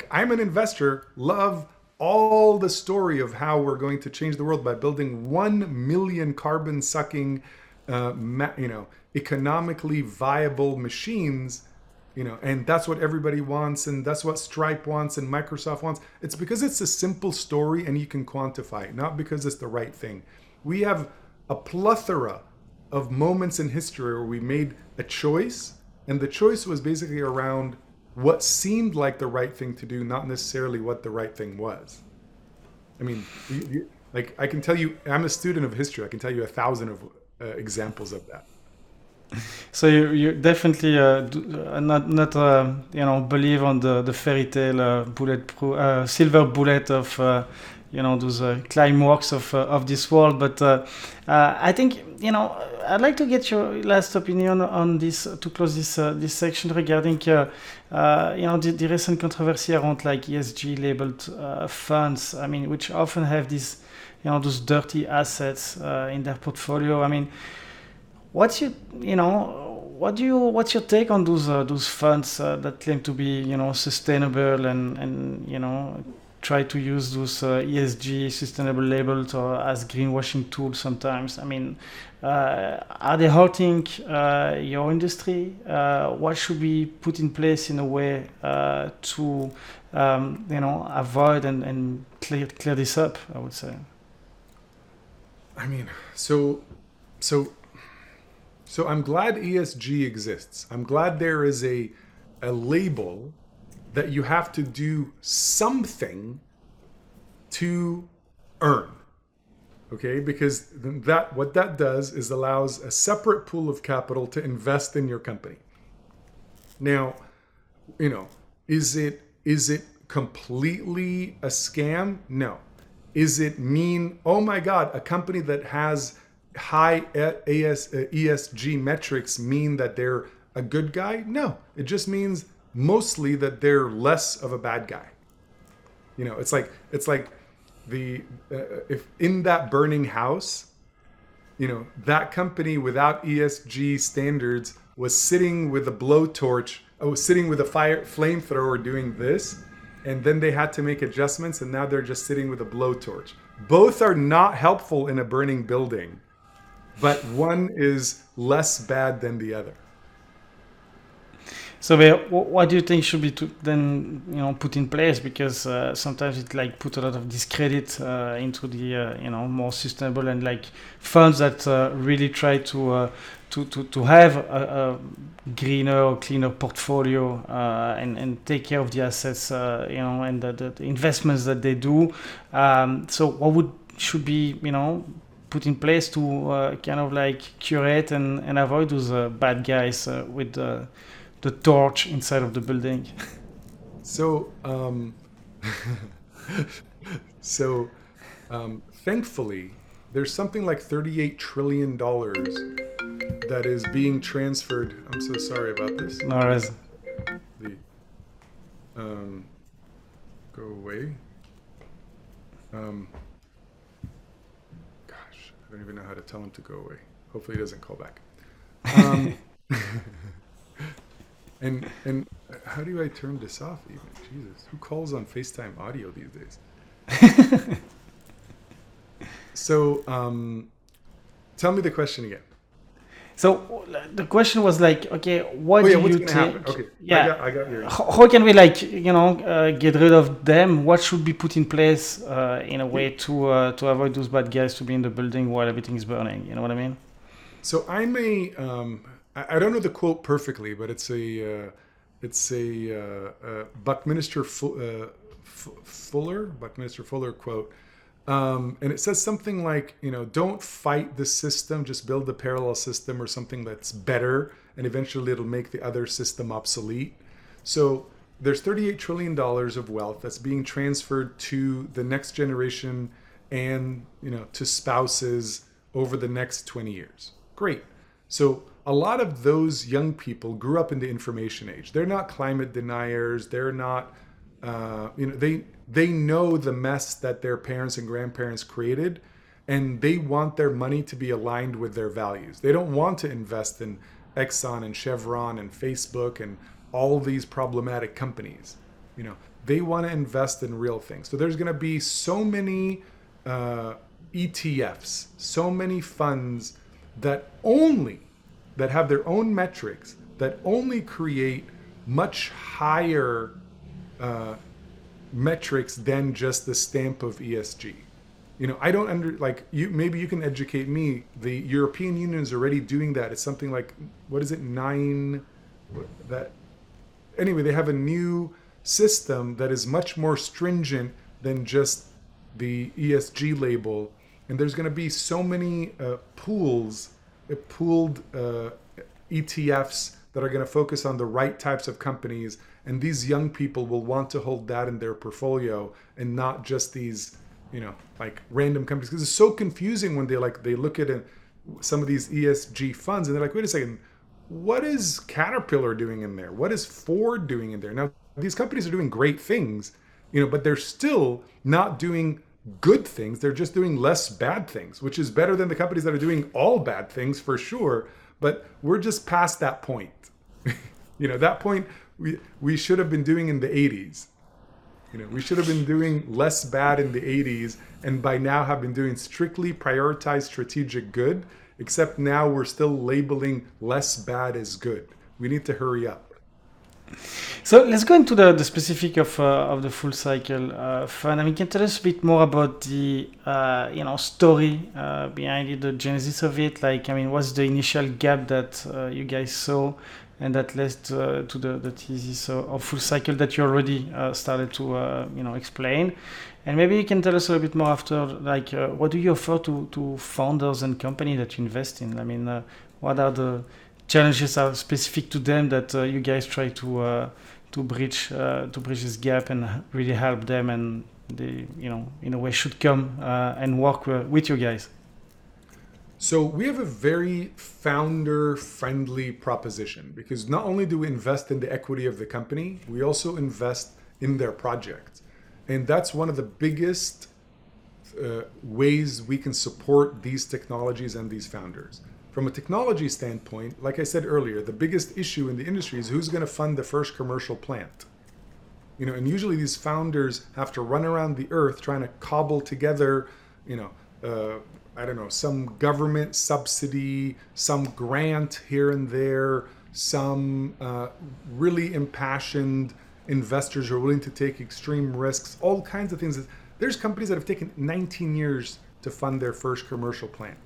I'm an investor, love all the story of how we're going to change the world by building 1 million carbon sucking, economically viable machines, and that's what everybody wants, and that's what Stripe wants and Microsoft wants. It's because it's a simple story and you can quantify it, not because it's the right thing. We have a plethora of moments in history where we made a choice, and the choice was basically around what seemed like the right thing to do, not necessarily what the right thing was. I mean, like I can tell you, I'm a student of history. I can tell you 1,000 of examples of that. So you definitely not believe on the fairy tale silver bullet of those Climeworks of this world, but I think I'd like to get your last opinion on this to close this section regarding the recent controversy around like ESG labeled funds. I mean, which often have these those dirty assets in their portfolio. I mean, what's your take on those funds that claim to be sustainable and try to use those ESG sustainable labels or as greenwashing tools sometimes? I mean, are they hurting your industry? What should we put in place in a way to avoid and clear this up? I would say. I mean, so I'm glad ESG exists. I'm glad there is a label that you have to do something to earn, okay? Because that what that does is allows a separate pool of capital to invest in your company. Now, is it completely a scam? No. Is it mean, oh my God, a company that has high ESG metrics mean that they're a good guy? No, it just means mostly that they're less of a bad guy. It's like the if in that burning house, that company without ESG standards was sitting with a blowtorch, flamethrower doing this, and then they had to make adjustments, and now they're just sitting with a blowtorch. Both are not helpful in a burning building, but one is less bad than the other. So what do you think should be then put in place? Because sometimes it like put a lot of discredit into the more sustainable and like funds that really try to have a greener or cleaner portfolio and take care of the assets and the investments that they do. So what should be put in place to kind of like curate and avoid those bad guys with the torch inside of the building? So, thankfully, there's something like $38 trillion that is being transferred. I'm so sorry about this. No worries. Go away. Gosh, I don't even know how to tell him to go away. Hopefully he doesn't call back. And how do I turn this off even? Jesus, who calls on FaceTime audio these days? So, tell me the question again. So the question was like, okay, what's you think? Okay. Yeah. I got your answer. How can we get rid of them? What should be put in place in a way to avoid those bad guys to be in the building while everything is burning? You know what I mean? So I'm I don't know the quote perfectly, but it's a Buckminster Fuller, Buckminster Fuller quote. And it says something like, you know, don't fight the system, just build the parallel system or something that's better. And eventually it'll make the other system obsolete. So there's $38 trillion of wealth that's being transferred to the next generation and, you know, to spouses over the next 20 years. Great. So a lot of those young people grew up in the information age. They're not climate deniers. They're not, you know, they know the mess that their parents and grandparents created, and they want their money to be aligned with their values. They don't want to invest in Exxon and Chevron and Facebook and all these problematic companies. You know, they want to invest in real things. So there's going to be so many ETFs, so many funds that have their own metrics, that only create much higher metrics than just the stamp of ESG. You know, I don't maybe you can educate me. The European Union is already doing that. It's something like, what is it, Anyway, they have a new system that is much more stringent than just the ESG label. And there's going to be so many pooled ETFs that are going to focus on the right types of companies. And these young people will want to hold that in their portfolio and not just these, you know, like random companies. Because it's so confusing when they look at some of these ESG funds and they're like, wait a second, what is Caterpillar doing in there? What is Ford doing in there? Now, these companies are doing great things, you know, but they're still not doing good things. They're just doing less bad things, which is better than the companies that are doing all bad things for sure. But we're just past that point. You know, that point we should have been doing in the 80s. You know, we should have been doing less bad in the 80s, and by now have been doing strictly prioritized strategic good, except now we're still labeling less bad as good. We need to hurry up. So let's go into the specific of the Full Cycle fund. I mean, can you tell us a bit more about the story behind it, the genesis of it? Like, I mean, what's the initial gap that you guys saw, and that led to the thesis of Full Cycle that you already started to explain? And maybe you can tell us a little bit more after, like, what do you offer to founders and companies that you invest in? I mean, what are the challenges are specific to them that you guys try to bridge this gap and really help them, and they, you know, in a way should come and work with you guys? So we have a very founder-friendly proposition, because not only do we invest in the equity of the company, we also invest in their project. And that's one of the biggest ways we can support these technologies and these founders. From a technology standpoint, like I said earlier, the biggest issue in the industry is who's going to fund the first commercial plant. You know, and usually these founders have to run around the earth trying to cobble together, you know, some government subsidy, some grant here and there, some really impassioned investors who are willing to take extreme risks, all kinds of things. There's companies that have taken 19 years to fund their first commercial plant,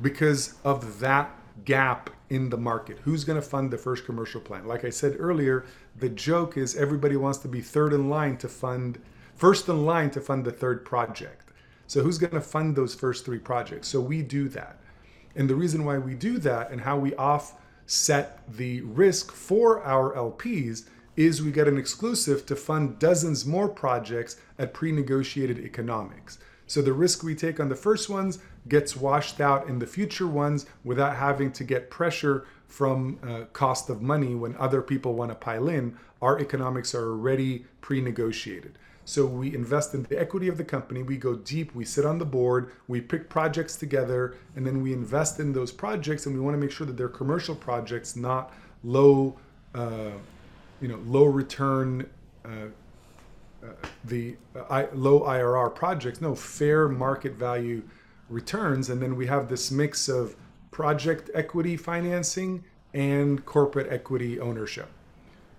because of that gap in the market. Who's going to fund the first commercial plant? Like I said earlier, the joke is everybody wants to be first in line to fund the third project. So who's going to fund those first three projects? So we do that. And the reason why we do that and how we offset the risk for our LPs is we get an exclusive to fund dozens more projects at pre-negotiated economics. So the risk we take on the first ones gets washed out in the future ones without having to get pressure from cost of money when other people want to pile in. Our economics are already pre-negotiated. So we invest in the equity of the company, we go deep, we sit on the board, we pick projects together, and then we invest in those projects, and we want to make sure that they're commercial projects, not low return low IRR projects, no, fair market value returns. And then we have this mix of project equity financing and corporate equity ownership.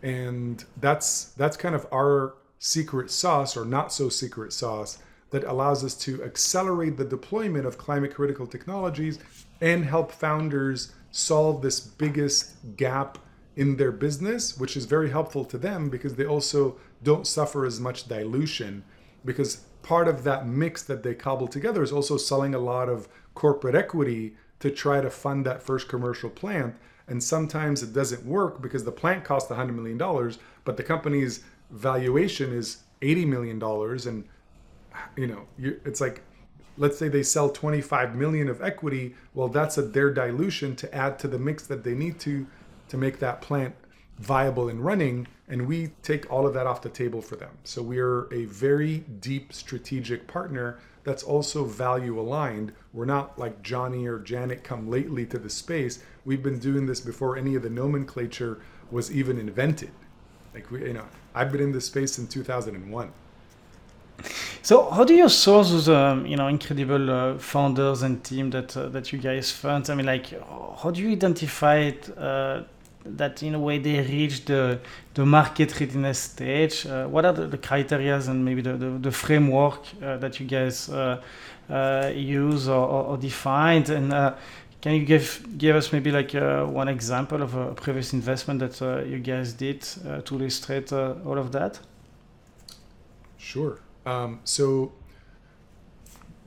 And that's kind of our secret sauce, or not so secret sauce, that allows us to accelerate the deployment of climate critical technologies and help founders solve this biggest gap in their business, which is very helpful to them because they also don't suffer as much dilution, because part of that mix that they cobble together is also selling a lot of corporate equity to try to fund that first commercial plant. And sometimes it doesn't work because the plant costs $100 million, but the company's valuation is $80 million. And, you know, it's like, let's say they sell 25 million of equity. Well, that's their dilution to add to the mix that they need to make that plant viable and running. And we take all of that off the table for them. So we're a very deep strategic partner that's also value aligned. We're not like Johnny or Janet come lately to the space. We've been doing this before any of the nomenclature was even invented. Like, we, you know, I've been in this space since 2001. So how do you source those, you know, incredible founders and team that you guys fund? I mean, like, how do you identify it, that in a way they reach the market readiness stage? What are the criteria and maybe the framework that you guys use or defined? And can you give us maybe like one example of a previous investment that you guys did to illustrate all of that? Sure. So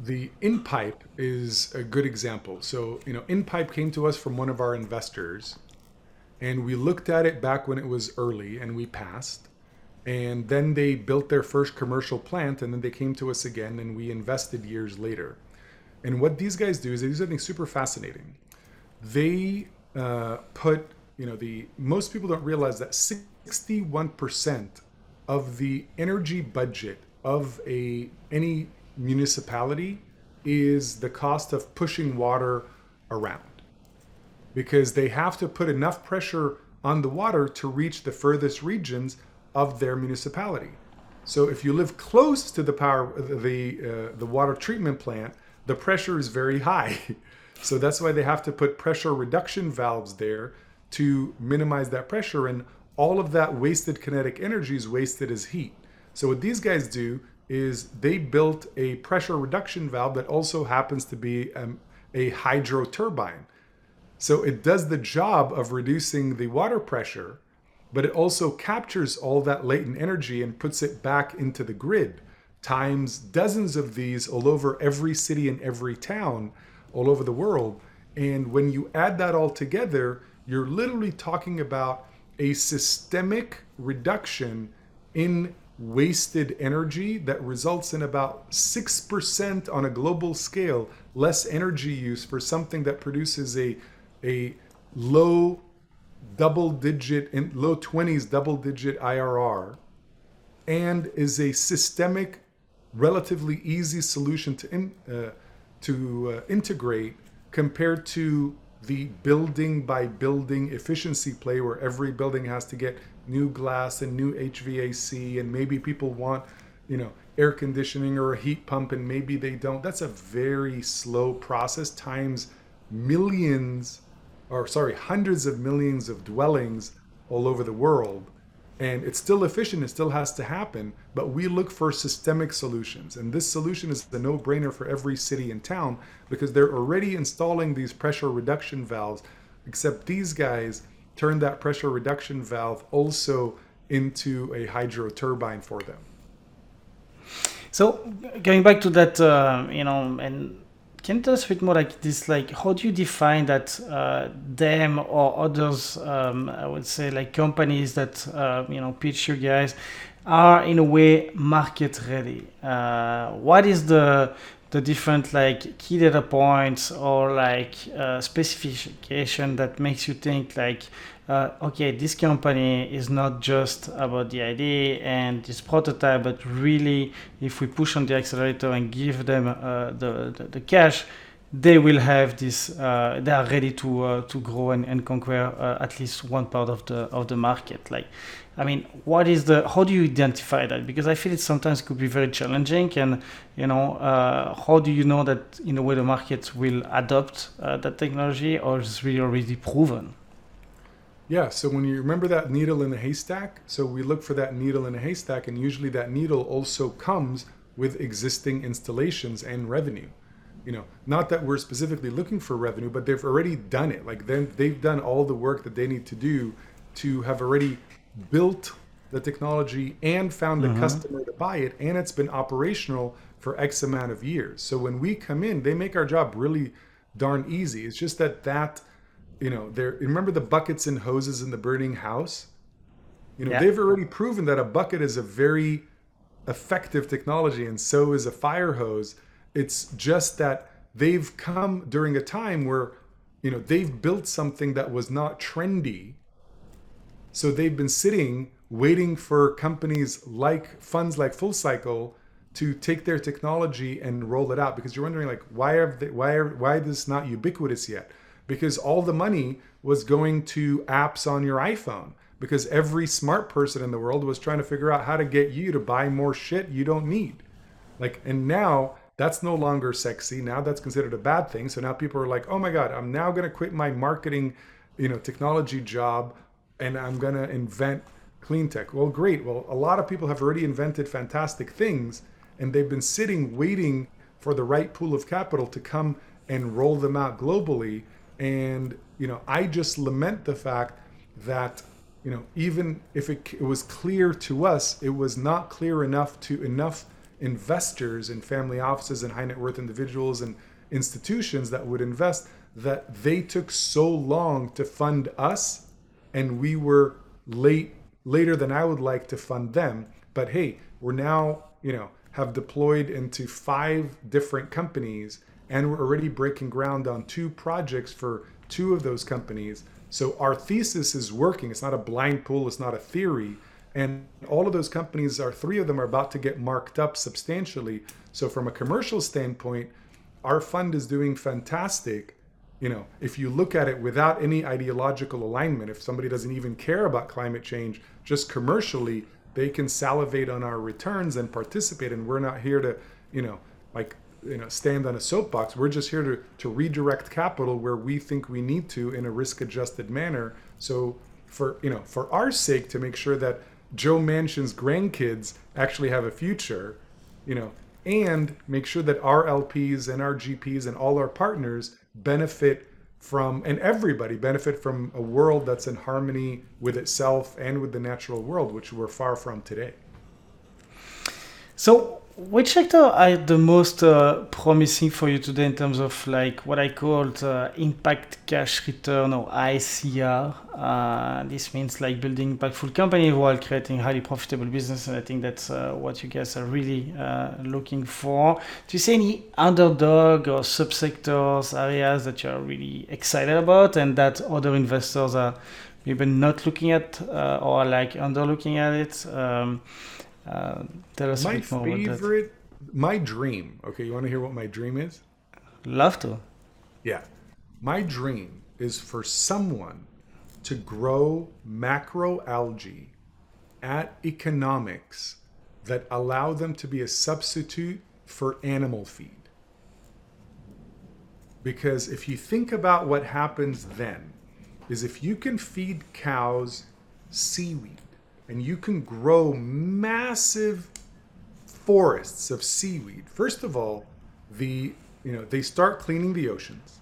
the InPipe is a good example. So, you know, InPipe came to us from one of our investors, and we looked at it back when it was early and we passed, and then they built their first commercial plant, and then they came to us again and we invested years later. And what these guys do is they do something super fascinating. They put, you know, most people don't realize that 61% of the energy budget of any municipality is the cost of pushing water around, because they have to put enough pressure on the water to reach the furthest regions of their municipality. So if you live close to the water treatment plant, the pressure is very high. So that's why they have to put pressure reduction valves there to minimize that pressure, and all of that wasted kinetic energy is wasted as heat. So what these guys do is they built a pressure reduction valve that also happens to be a hydro turbine. So it does the job of reducing the water pressure, but it also captures all that latent energy and puts it back into the grid, times dozens of these all over every city and every town all over the world. And when you add that all together, you're literally talking about a systemic reduction in wasted energy that results in about 6% on a global scale less energy use for something that produces a low double digit and low 20s double digit IRR, and is a systemic, relatively easy solution to integrate compared to the building by building efficiency play where every building has to get new glass and new HVAC, and maybe people want, you know, air conditioning or a heat pump, and maybe they don't. That's a very slow process, times hundreds of millions of dwellings all over the world. And it's still efficient, it still has to happen, but we look for systemic solutions. And this solution is the no-brainer for every city and town, because they're already installing these pressure reduction valves, except these guys turn that pressure reduction valve also into a hydro turbine for them. So going back to that, you know, and can you tell us a bit more like this, like how do you define that them or others, I would say like companies that, you know, pitch you guys are in a way market ready? What is the different like key data points or like specification that makes you think like, okay, this company is not just about the idea and this prototype, but really if we push on the accelerator and give them the cash, they will have this, they are ready to grow and conquer at least one part of the market. Like, I mean, how do you identify that? Because I feel it sometimes could be very challenging, and, you know, how do you know that in a way the market will adopt that technology, or is really already proven? Yeah, so when you remember that needle in the haystack, so we look for that needle in a haystack, and usually that needle also comes with existing installations and revenue. You know, not that we're specifically looking for revenue, but they've already done it. Like they've done all the work that they need to do to have already built the technology and found the customer to buy it, and it's been operational for X amount of years. So when we come in, they make our job really darn easy. It's just that, you know, remember the buckets and hoses in the burning house? You know, they've already proven that a bucket is a very effective technology, and so is a fire hose. It's just that they've come during a time where, you know, they've built something that was not trendy. So they've been sitting waiting for companies like funds like Full Cycle to take their technology and roll it out, because you're wondering, like, why this is not ubiquitous yet? Because all the money was going to apps on your iPhone, because every smart person in the world was trying to figure out how to get you to buy more shit you don't need. Like, and now that's no longer sexy. Now that's considered a bad thing. So now people are like, oh my God, I'm now going to quit my marketing, you know, technology job, and I'm going to invent clean tech. Well, great. Well, a lot of people have already invented fantastic things, and they've been sitting waiting for the right pool of capital to come and roll them out globally. And, you know, I just lament the fact that, you know, even if it was clear to us, it was not clear enough to enough investors and family offices and high net worth individuals and institutions that would invest, that they took so long to fund us, and we were later than I would like to fund them. But hey, we're now, you know, have deployed into 5 different companies, and we're already breaking ground on 2 projects for 2 of those companies. So our thesis is working. It's not a blind pool, it's not a theory. And all of those companies, 3 of them are about to get marked up substantially. So from a commercial standpoint, our fund is doing fantastic. You know, if you look at it without any ideological alignment, if somebody doesn't even care about climate change, just commercially, they can salivate on our returns and participate. And we're not here to, you know, like, you know, stand on a soapbox. We're just here to redirect capital where we think we need to in a risk-adjusted manner. So for, you know, for our sake, to make sure that Joe Manchin's grandkids actually have a future, you know, and make sure that our LPs and our GPs and all our partners benefit from, and everybody benefit from, a world that's in harmony with itself and with the natural world, which we're far from today. So which sector are the most promising for you today in terms of, like, what I called impact cash return, or ICR? This means, like, building impactful company while creating highly profitable business, and I think that's what you guys are really looking for. Do you see any underdog or subsectors, areas that you're really excited about and that other investors are maybe not looking at or, like, underlooking at it? Tell us my favorite, my dream. Okay, you want to hear what my dream is? Love to. Yeah. My dream is for someone to grow macro algae at economics that allow them to be a substitute for animal feed. Because if you think about what happens then, is if you can feed cows seaweed, and you can grow massive forests of seaweed. First of all, they start cleaning the oceans.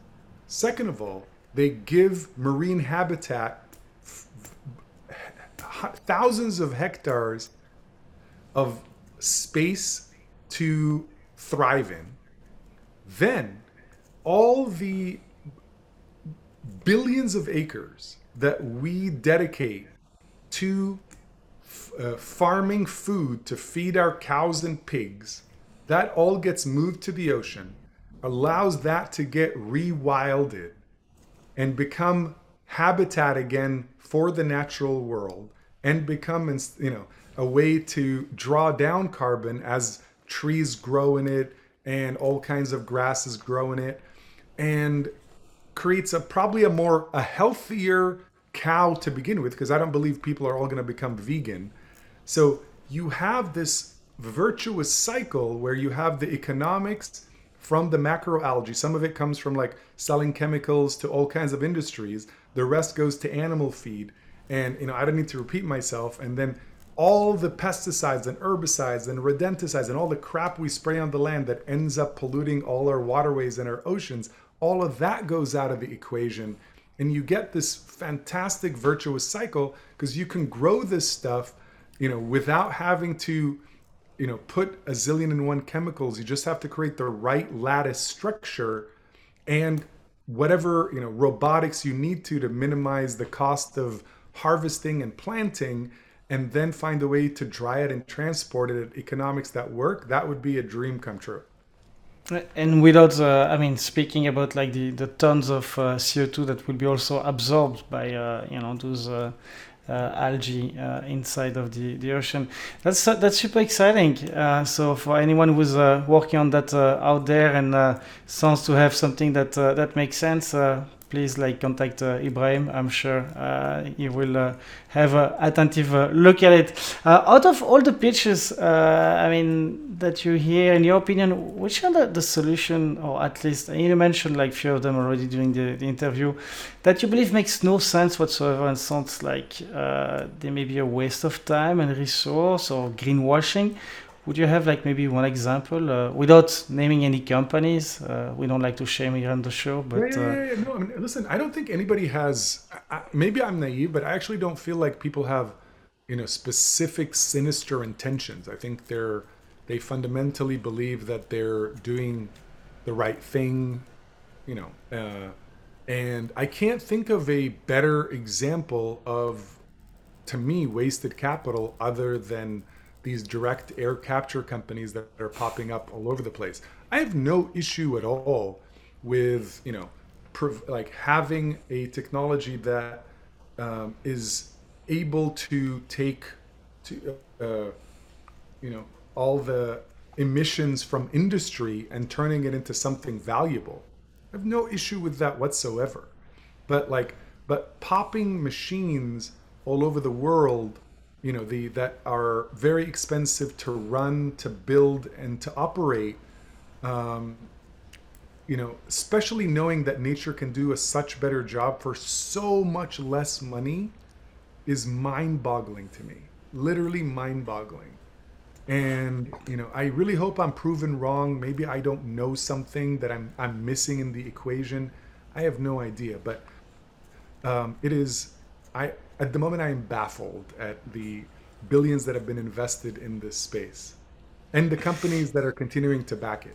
Second of all, they give marine habitat thousands of hectares of space to thrive in. Then all the billions of acres that we dedicate to farming food to feed our cows and pigs, that all gets moved to the ocean, allows that to get rewilded and become habitat again for the natural world, and become, you know, a way to draw down carbon as trees grow in it and all kinds of grasses grow in it, and creates a healthier cow to begin with, because I don't believe people are all going to become vegan. So you have this virtuous cycle where you have the economics from the macroalgae. Some of it comes from, like, selling chemicals to all kinds of industries. The rest goes to animal feed. And, you know, I don't need to repeat myself. And then all the pesticides and herbicides and rodenticides and all the crap we spray on the land that ends up polluting all our waterways and our oceans, all of that goes out of the equation. And you get this fantastic virtuous cycle, because you can grow this stuff you know, without having to, you know, put a zillion and one chemicals. You just have to create the right lattice structure and whatever, you know, robotics you need to minimize the cost of harvesting and planting, and then find a way to dry it and transport it at economics that work. That would be a dream come true. And without, I mean, speaking about like the tons of CO2 that will be also absorbed by, you know, those algae inside of the ocean. That's super exciting. So for anyone who's working on that out there and sounds to have something that that makes sense, please like contact Ibrahim. I'm sure he will have an attentive look at it. Out of all the pitches, I mean, that you hear, in your opinion, which are the solution, or at least you mentioned like few of them already during the interview, that you believe makes no sense whatsoever and sounds like they may be a waste of time and resource or greenwashing? Would you have like maybe one example without naming any companies? We don't like to shame here on the show, but No, I mean, listen, I don't think anybody has. Maybe I'm naive, but I actually don't feel like people have, you know, specific sinister intentions. I think they fundamentally believe that they're doing the right thing, you know. And I can't think of a better example of, to me, wasted capital other than these direct air capture companies that are popping up all over the place. I have no issue at all with, you know, like having a technology that is able to take, you know, all the emissions from industry and turning it into something valuable. I have no issue with that whatsoever. But popping machines all over the world, you know, that are very expensive to run, to build, and to operate, you know, especially knowing that nature can do a such better job for so much less money, is mind-boggling to me, literally mind-boggling. And, you know, I really hope I'm proven wrong. Maybe I don't know something that I'm missing in the equation. I have no idea, but it is, at the moment, I am baffled at the billions that have been invested in this space and the companies that are continuing to back it.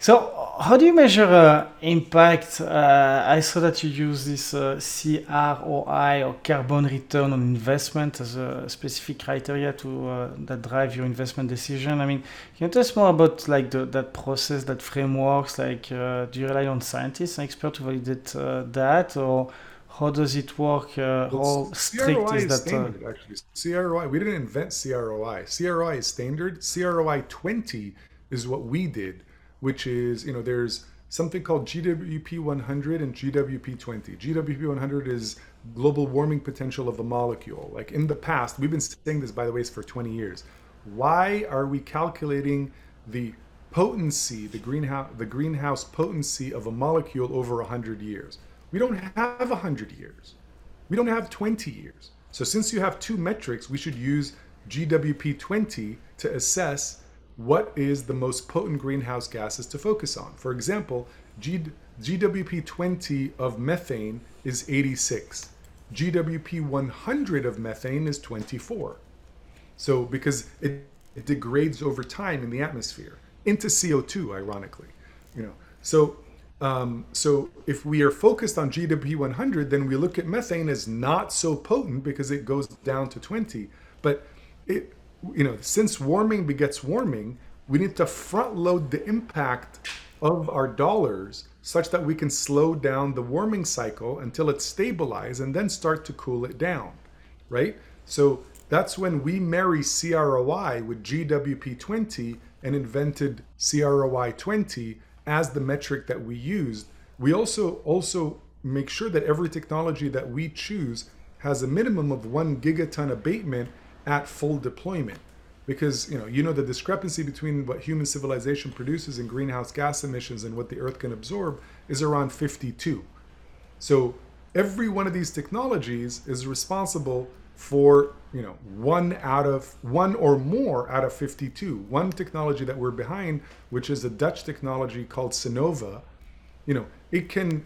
So how do you measure impact? I saw that you use this CROI, or carbon return on investment, as a specific criteria to that drive your investment decision. I mean, can you tell us more about like that process, that frameworks? Like, do you rely on scientists and experts to validate that, or how does it work? Well, how strict CROI is that? Standard, actually. CROI, we didn't invent CROI. CROI is standard. CROI 20 is what we did, which is, you know, there's something called GWP 100 and GWP 20. GWP 100 is global warming potential of a molecule. Like in the past, we've been saying this, by the way, for 20 years. Why are we calculating the potency, the greenhouse potency of a molecule over 100 years? We don't have 100 years. We don't have 20 years. So since you have two metrics, we should use GWP 20 to assess what is the most potent greenhouse gases to focus on. For example, GWP 20 of methane is 86. GWP 100 of methane is 24. So because it degrades over time in the atmosphere into CO2, ironically, you know. So if we are focused on GWP 100, then we look at methane as not so potent because it goes down to 20. But it, you know, since warming begets warming, we need to front load the impact of our dollars such that we can slow down the warming cycle until it stabilizes and then start to cool it down, right? So that's when we marry CROI with GWP 20 and invented CROI 20 as the metric that we used. We also make sure that every technology that we choose has a minimum of 1 gigaton abatement at full deployment, because you know the discrepancy between what human civilization produces in greenhouse gas emissions and what the earth can absorb is around 52. So every one of these technologies is responsible for, you know, one or more out of 52. One technology that we're behind, which is a Dutch technology called Sinova, you know, it can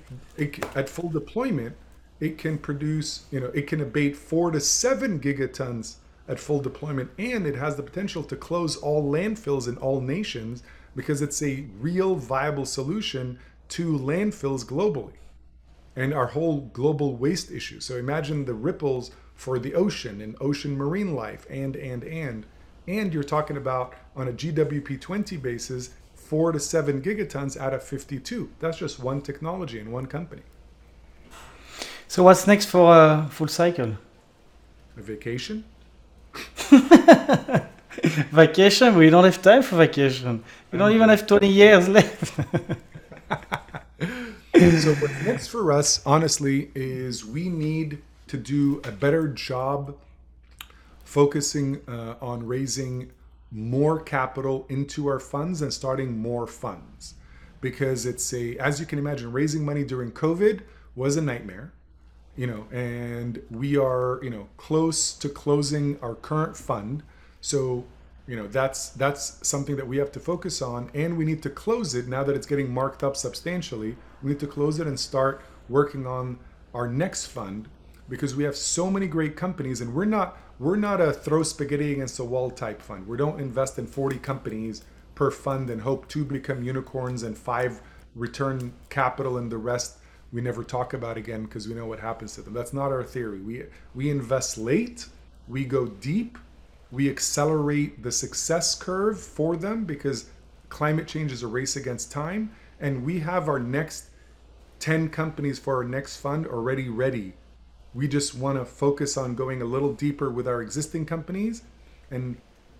at full deployment, it can produce, you know, it can abate 4 to 7 gigatons at full deployment, and it has the potential to close all landfills in all nations because it's a real viable solution to landfills globally and our whole global waste issue. So imagine the ripples for the ocean and ocean marine life and you're talking about on a GWP 20 basis, 4 to 7 gigatons out of 52. That's just one technology in one company. So what's next for Full Cycle? A vacation? Vacation? We don't have time for vacation. We don't even have 20 years left. So what's next for us, honestly, is we need to do a better job focusing on raising more capital into our funds and starting more funds, because it's as you can imagine, raising money during COVID was a nightmare, and we are, close to closing our current fund. So, that's something that we have to focus on, and we need to close it now that it's getting marked up substantially. We need to close it and start working on our next fund, because we have so many great companies, and we're not a throw spaghetti against the wall type fund. We don't invest in 40 companies per fund and hope 2 become unicorns and 5 return capital and the rest we never talk about again because we know what happens to them. That's not our theory. We invest late, we go deep, we accelerate the success curve for them because climate change is a race against time, and we have our next 10 companies for our next fund already ready. We just want to focus on going a little deeper with our existing companies and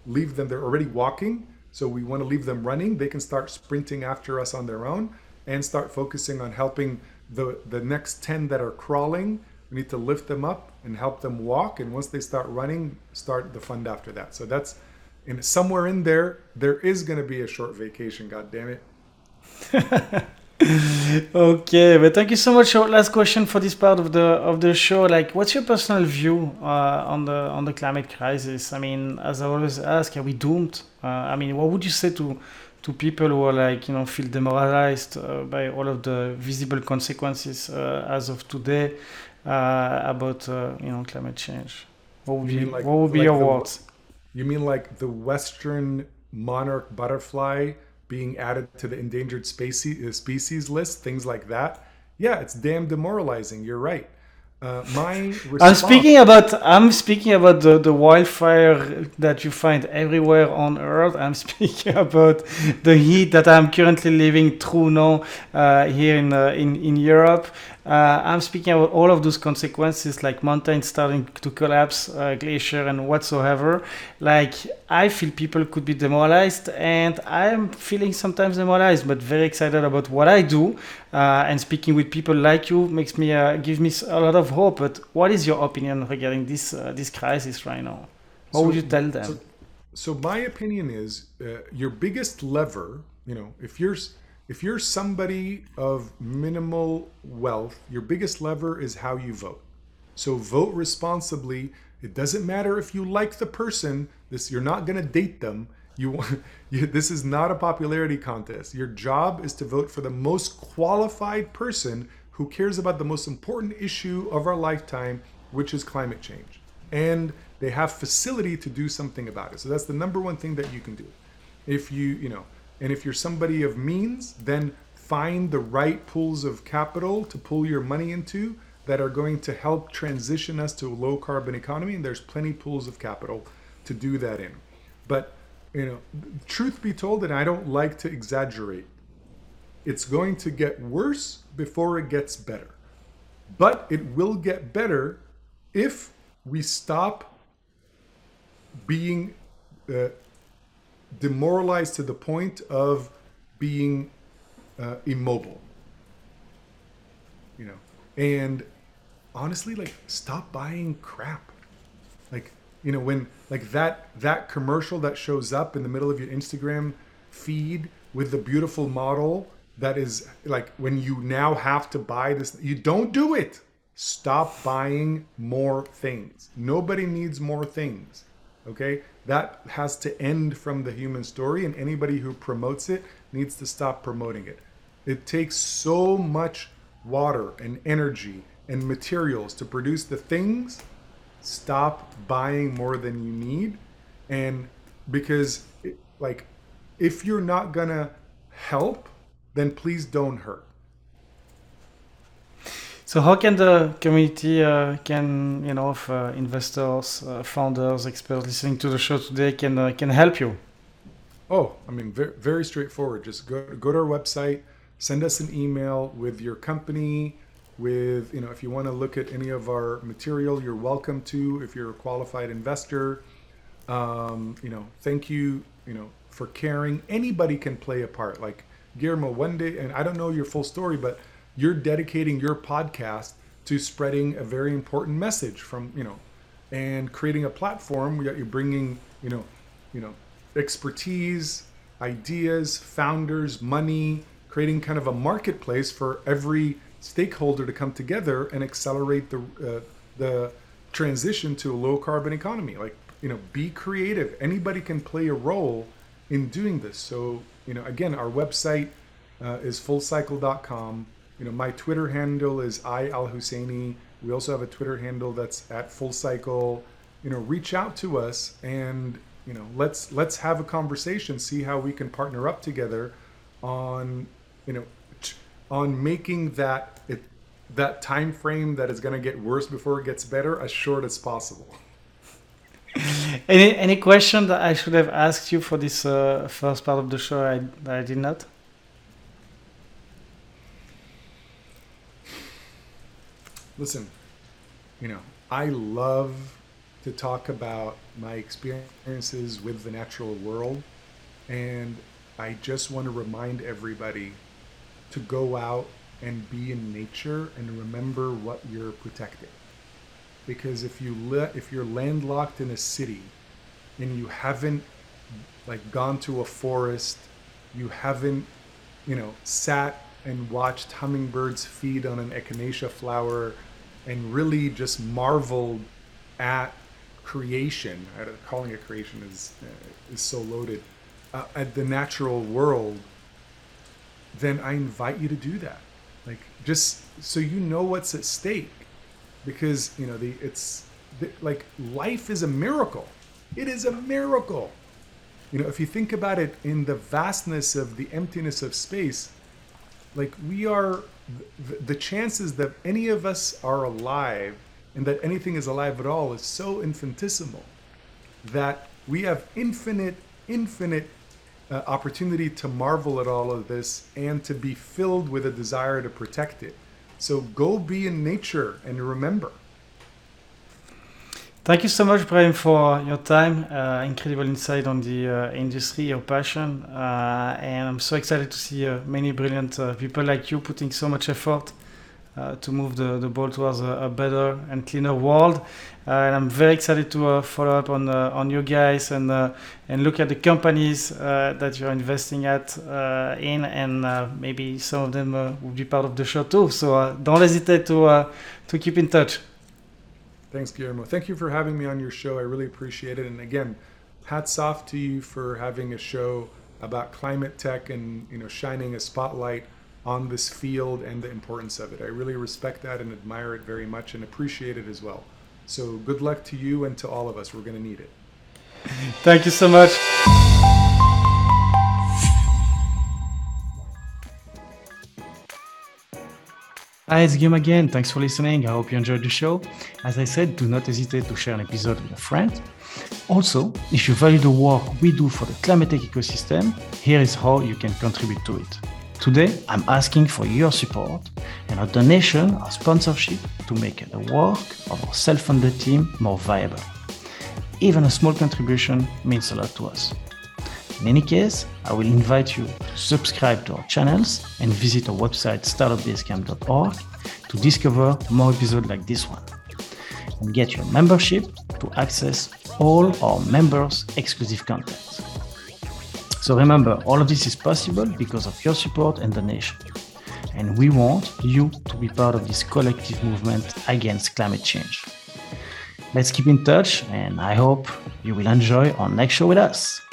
leave them. They're already walking, so we want to leave them running. They can start sprinting after us on their own and start focusing on helping the next 10 that are crawling. We need to lift them up and help them walk. And once they start running, start the fund after that. So that's somewhere in there. There is going to be a short vacation. God damn it. Okay, but thank you so much. Last question for this part of the show. Like, what's your personal view on the climate crisis? I mean, as I always ask, are we doomed? What would you say to people who are feel demoralized by all of the visible consequences as of today about climate change? What would be your words? You mean like the Western monarch butterfly being added to the endangered species list, things like that? Yeah, it's damn demoralizing. You're right. I'm speaking about the wildfire that you find everywhere on Earth. I'm speaking about the heat that I'm currently living through now here in Europe. I'm speaking about all of those consequences, like mountains starting to collapse, glacier and whatsoever. Like, I feel people could be demoralized, and I'm feeling sometimes demoralized, but very excited about what I do. And speaking with people like you makes me give me a lot of hope. But what is your opinion regarding this crisis right now? What would you tell them? So my opinion is your biggest lever. If you're somebody of minimal wealth, your biggest lever is how you vote. So vote responsibly. It doesn't matter if you like the person. You're not going to date them. This is not a popularity contest. Your job is to vote for the most qualified person who cares about the most important issue of our lifetime, which is climate change. And they have facility to do something about it. So that's the number one thing that you can do. And if you're somebody of means, then find the right pools of capital to pull your money into that are going to help transition us to a low carbon economy. And there's plenty pools of capital to do that in. But, truth be told, and I don't like to exaggerate, it's going to get worse before it gets better. But it will get better if we stop being demoralized to the point of being immobile, and honestly, stop buying crap. When that commercial that shows up in the middle of your Instagram feed with the beautiful model that is when you now have to buy this, you don't do it. Stop buying more things. Nobody needs more things. Okay, that has to end from the human story, and anybody who promotes it needs to stop promoting it. It takes so much water and energy and materials to produce the things stop buying more than you need. And because like, if you're not gonna help, then please don't hurt. So how can the community, of investors, founders, experts listening to the show today can help you? Oh, I mean, very, very straightforward. Just go to our website, send us an email with your company, with, you know, if you want to look at any of our material, you're welcome to, if you're a qualified investor. Thank you, for caring. Anybody can play a part. Like Guillermo, one day, and I don't know your full story, but you're dedicating your podcast to spreading a very important message from, and creating a platform where you're bringing, expertise, ideas, founders, money, creating kind of a marketplace for every stakeholder to come together and accelerate the transition to a low carbon economy. Like, be creative. Anybody can play a role in doing this. So, again, our website is fullcycle.com. My Twitter handle is Al-Husseini. We also have a Twitter handle that's at Full Cycle. Reach out to us and, let's have a conversation, see how we can partner up together on, on making that time frame that is going to get worse before it gets better as short as possible. Any question that I should have asked you for this first part of the show that I did not? Listen, I love to talk about my experiences with the natural world, and I just want to remind everybody to go out and be in nature and remember what you're protecting. Because if you're landlocked in a city and you haven't gone to a forest, you haven't sat and watched hummingbirds feed on an echinacea flower and really just marveled at creation. Calling it creation is so loaded. At the natural world, then I invite you to do that. Just so you know what's at stake, because, life is a miracle. It is a miracle. If you think about it in the vastness of the emptiness of space, we are, the chances that any of us are alive and that anything is alive at all is so infinitesimal that we have infinite opportunity to marvel at all of this and to be filled with a desire to protect it. So go be in nature and remember. Thank you so much, Brahim, for your time, incredible insight on the industry, your passion, and I'm so excited to see many brilliant people like you putting so much effort to move the ball towards a better and cleaner world. And I'm very excited to follow up on you guys and look at the companies that you're investing in, and maybe some of them will be part of the show too. So don't hesitate to keep in touch. Thanks, Guillermo. Thank you for having me on your show. I really appreciate it. And again, hats off to you for having a show about climate tech and, shining a spotlight on this field and the importance of it. I really respect that and admire it very much and appreciate it as well. So good luck to you and to all of us. We're going to need it. Thank you so much. Hi, it's Guillaume again. Thanks for listening. I hope you enjoyed the show. As I said, do not hesitate to share an episode with a friend. Also, if you value the work we do for the climate tech ecosystem, here is how you can contribute to it. Today, I'm asking for your support and a donation or sponsorship to make the work of our self-funded team more viable. Even a small contribution means a lot to us. In any case, I will invite you to subscribe to our channels and visit our website startupbasecamp.org to discover more episodes like this one. And get your membership to access all our members' exclusive content. So remember, all of this is possible because of your support and donation. And we want you to be part of this collective movement against climate change. Let's keep in touch, and I hope you will enjoy our next show with us.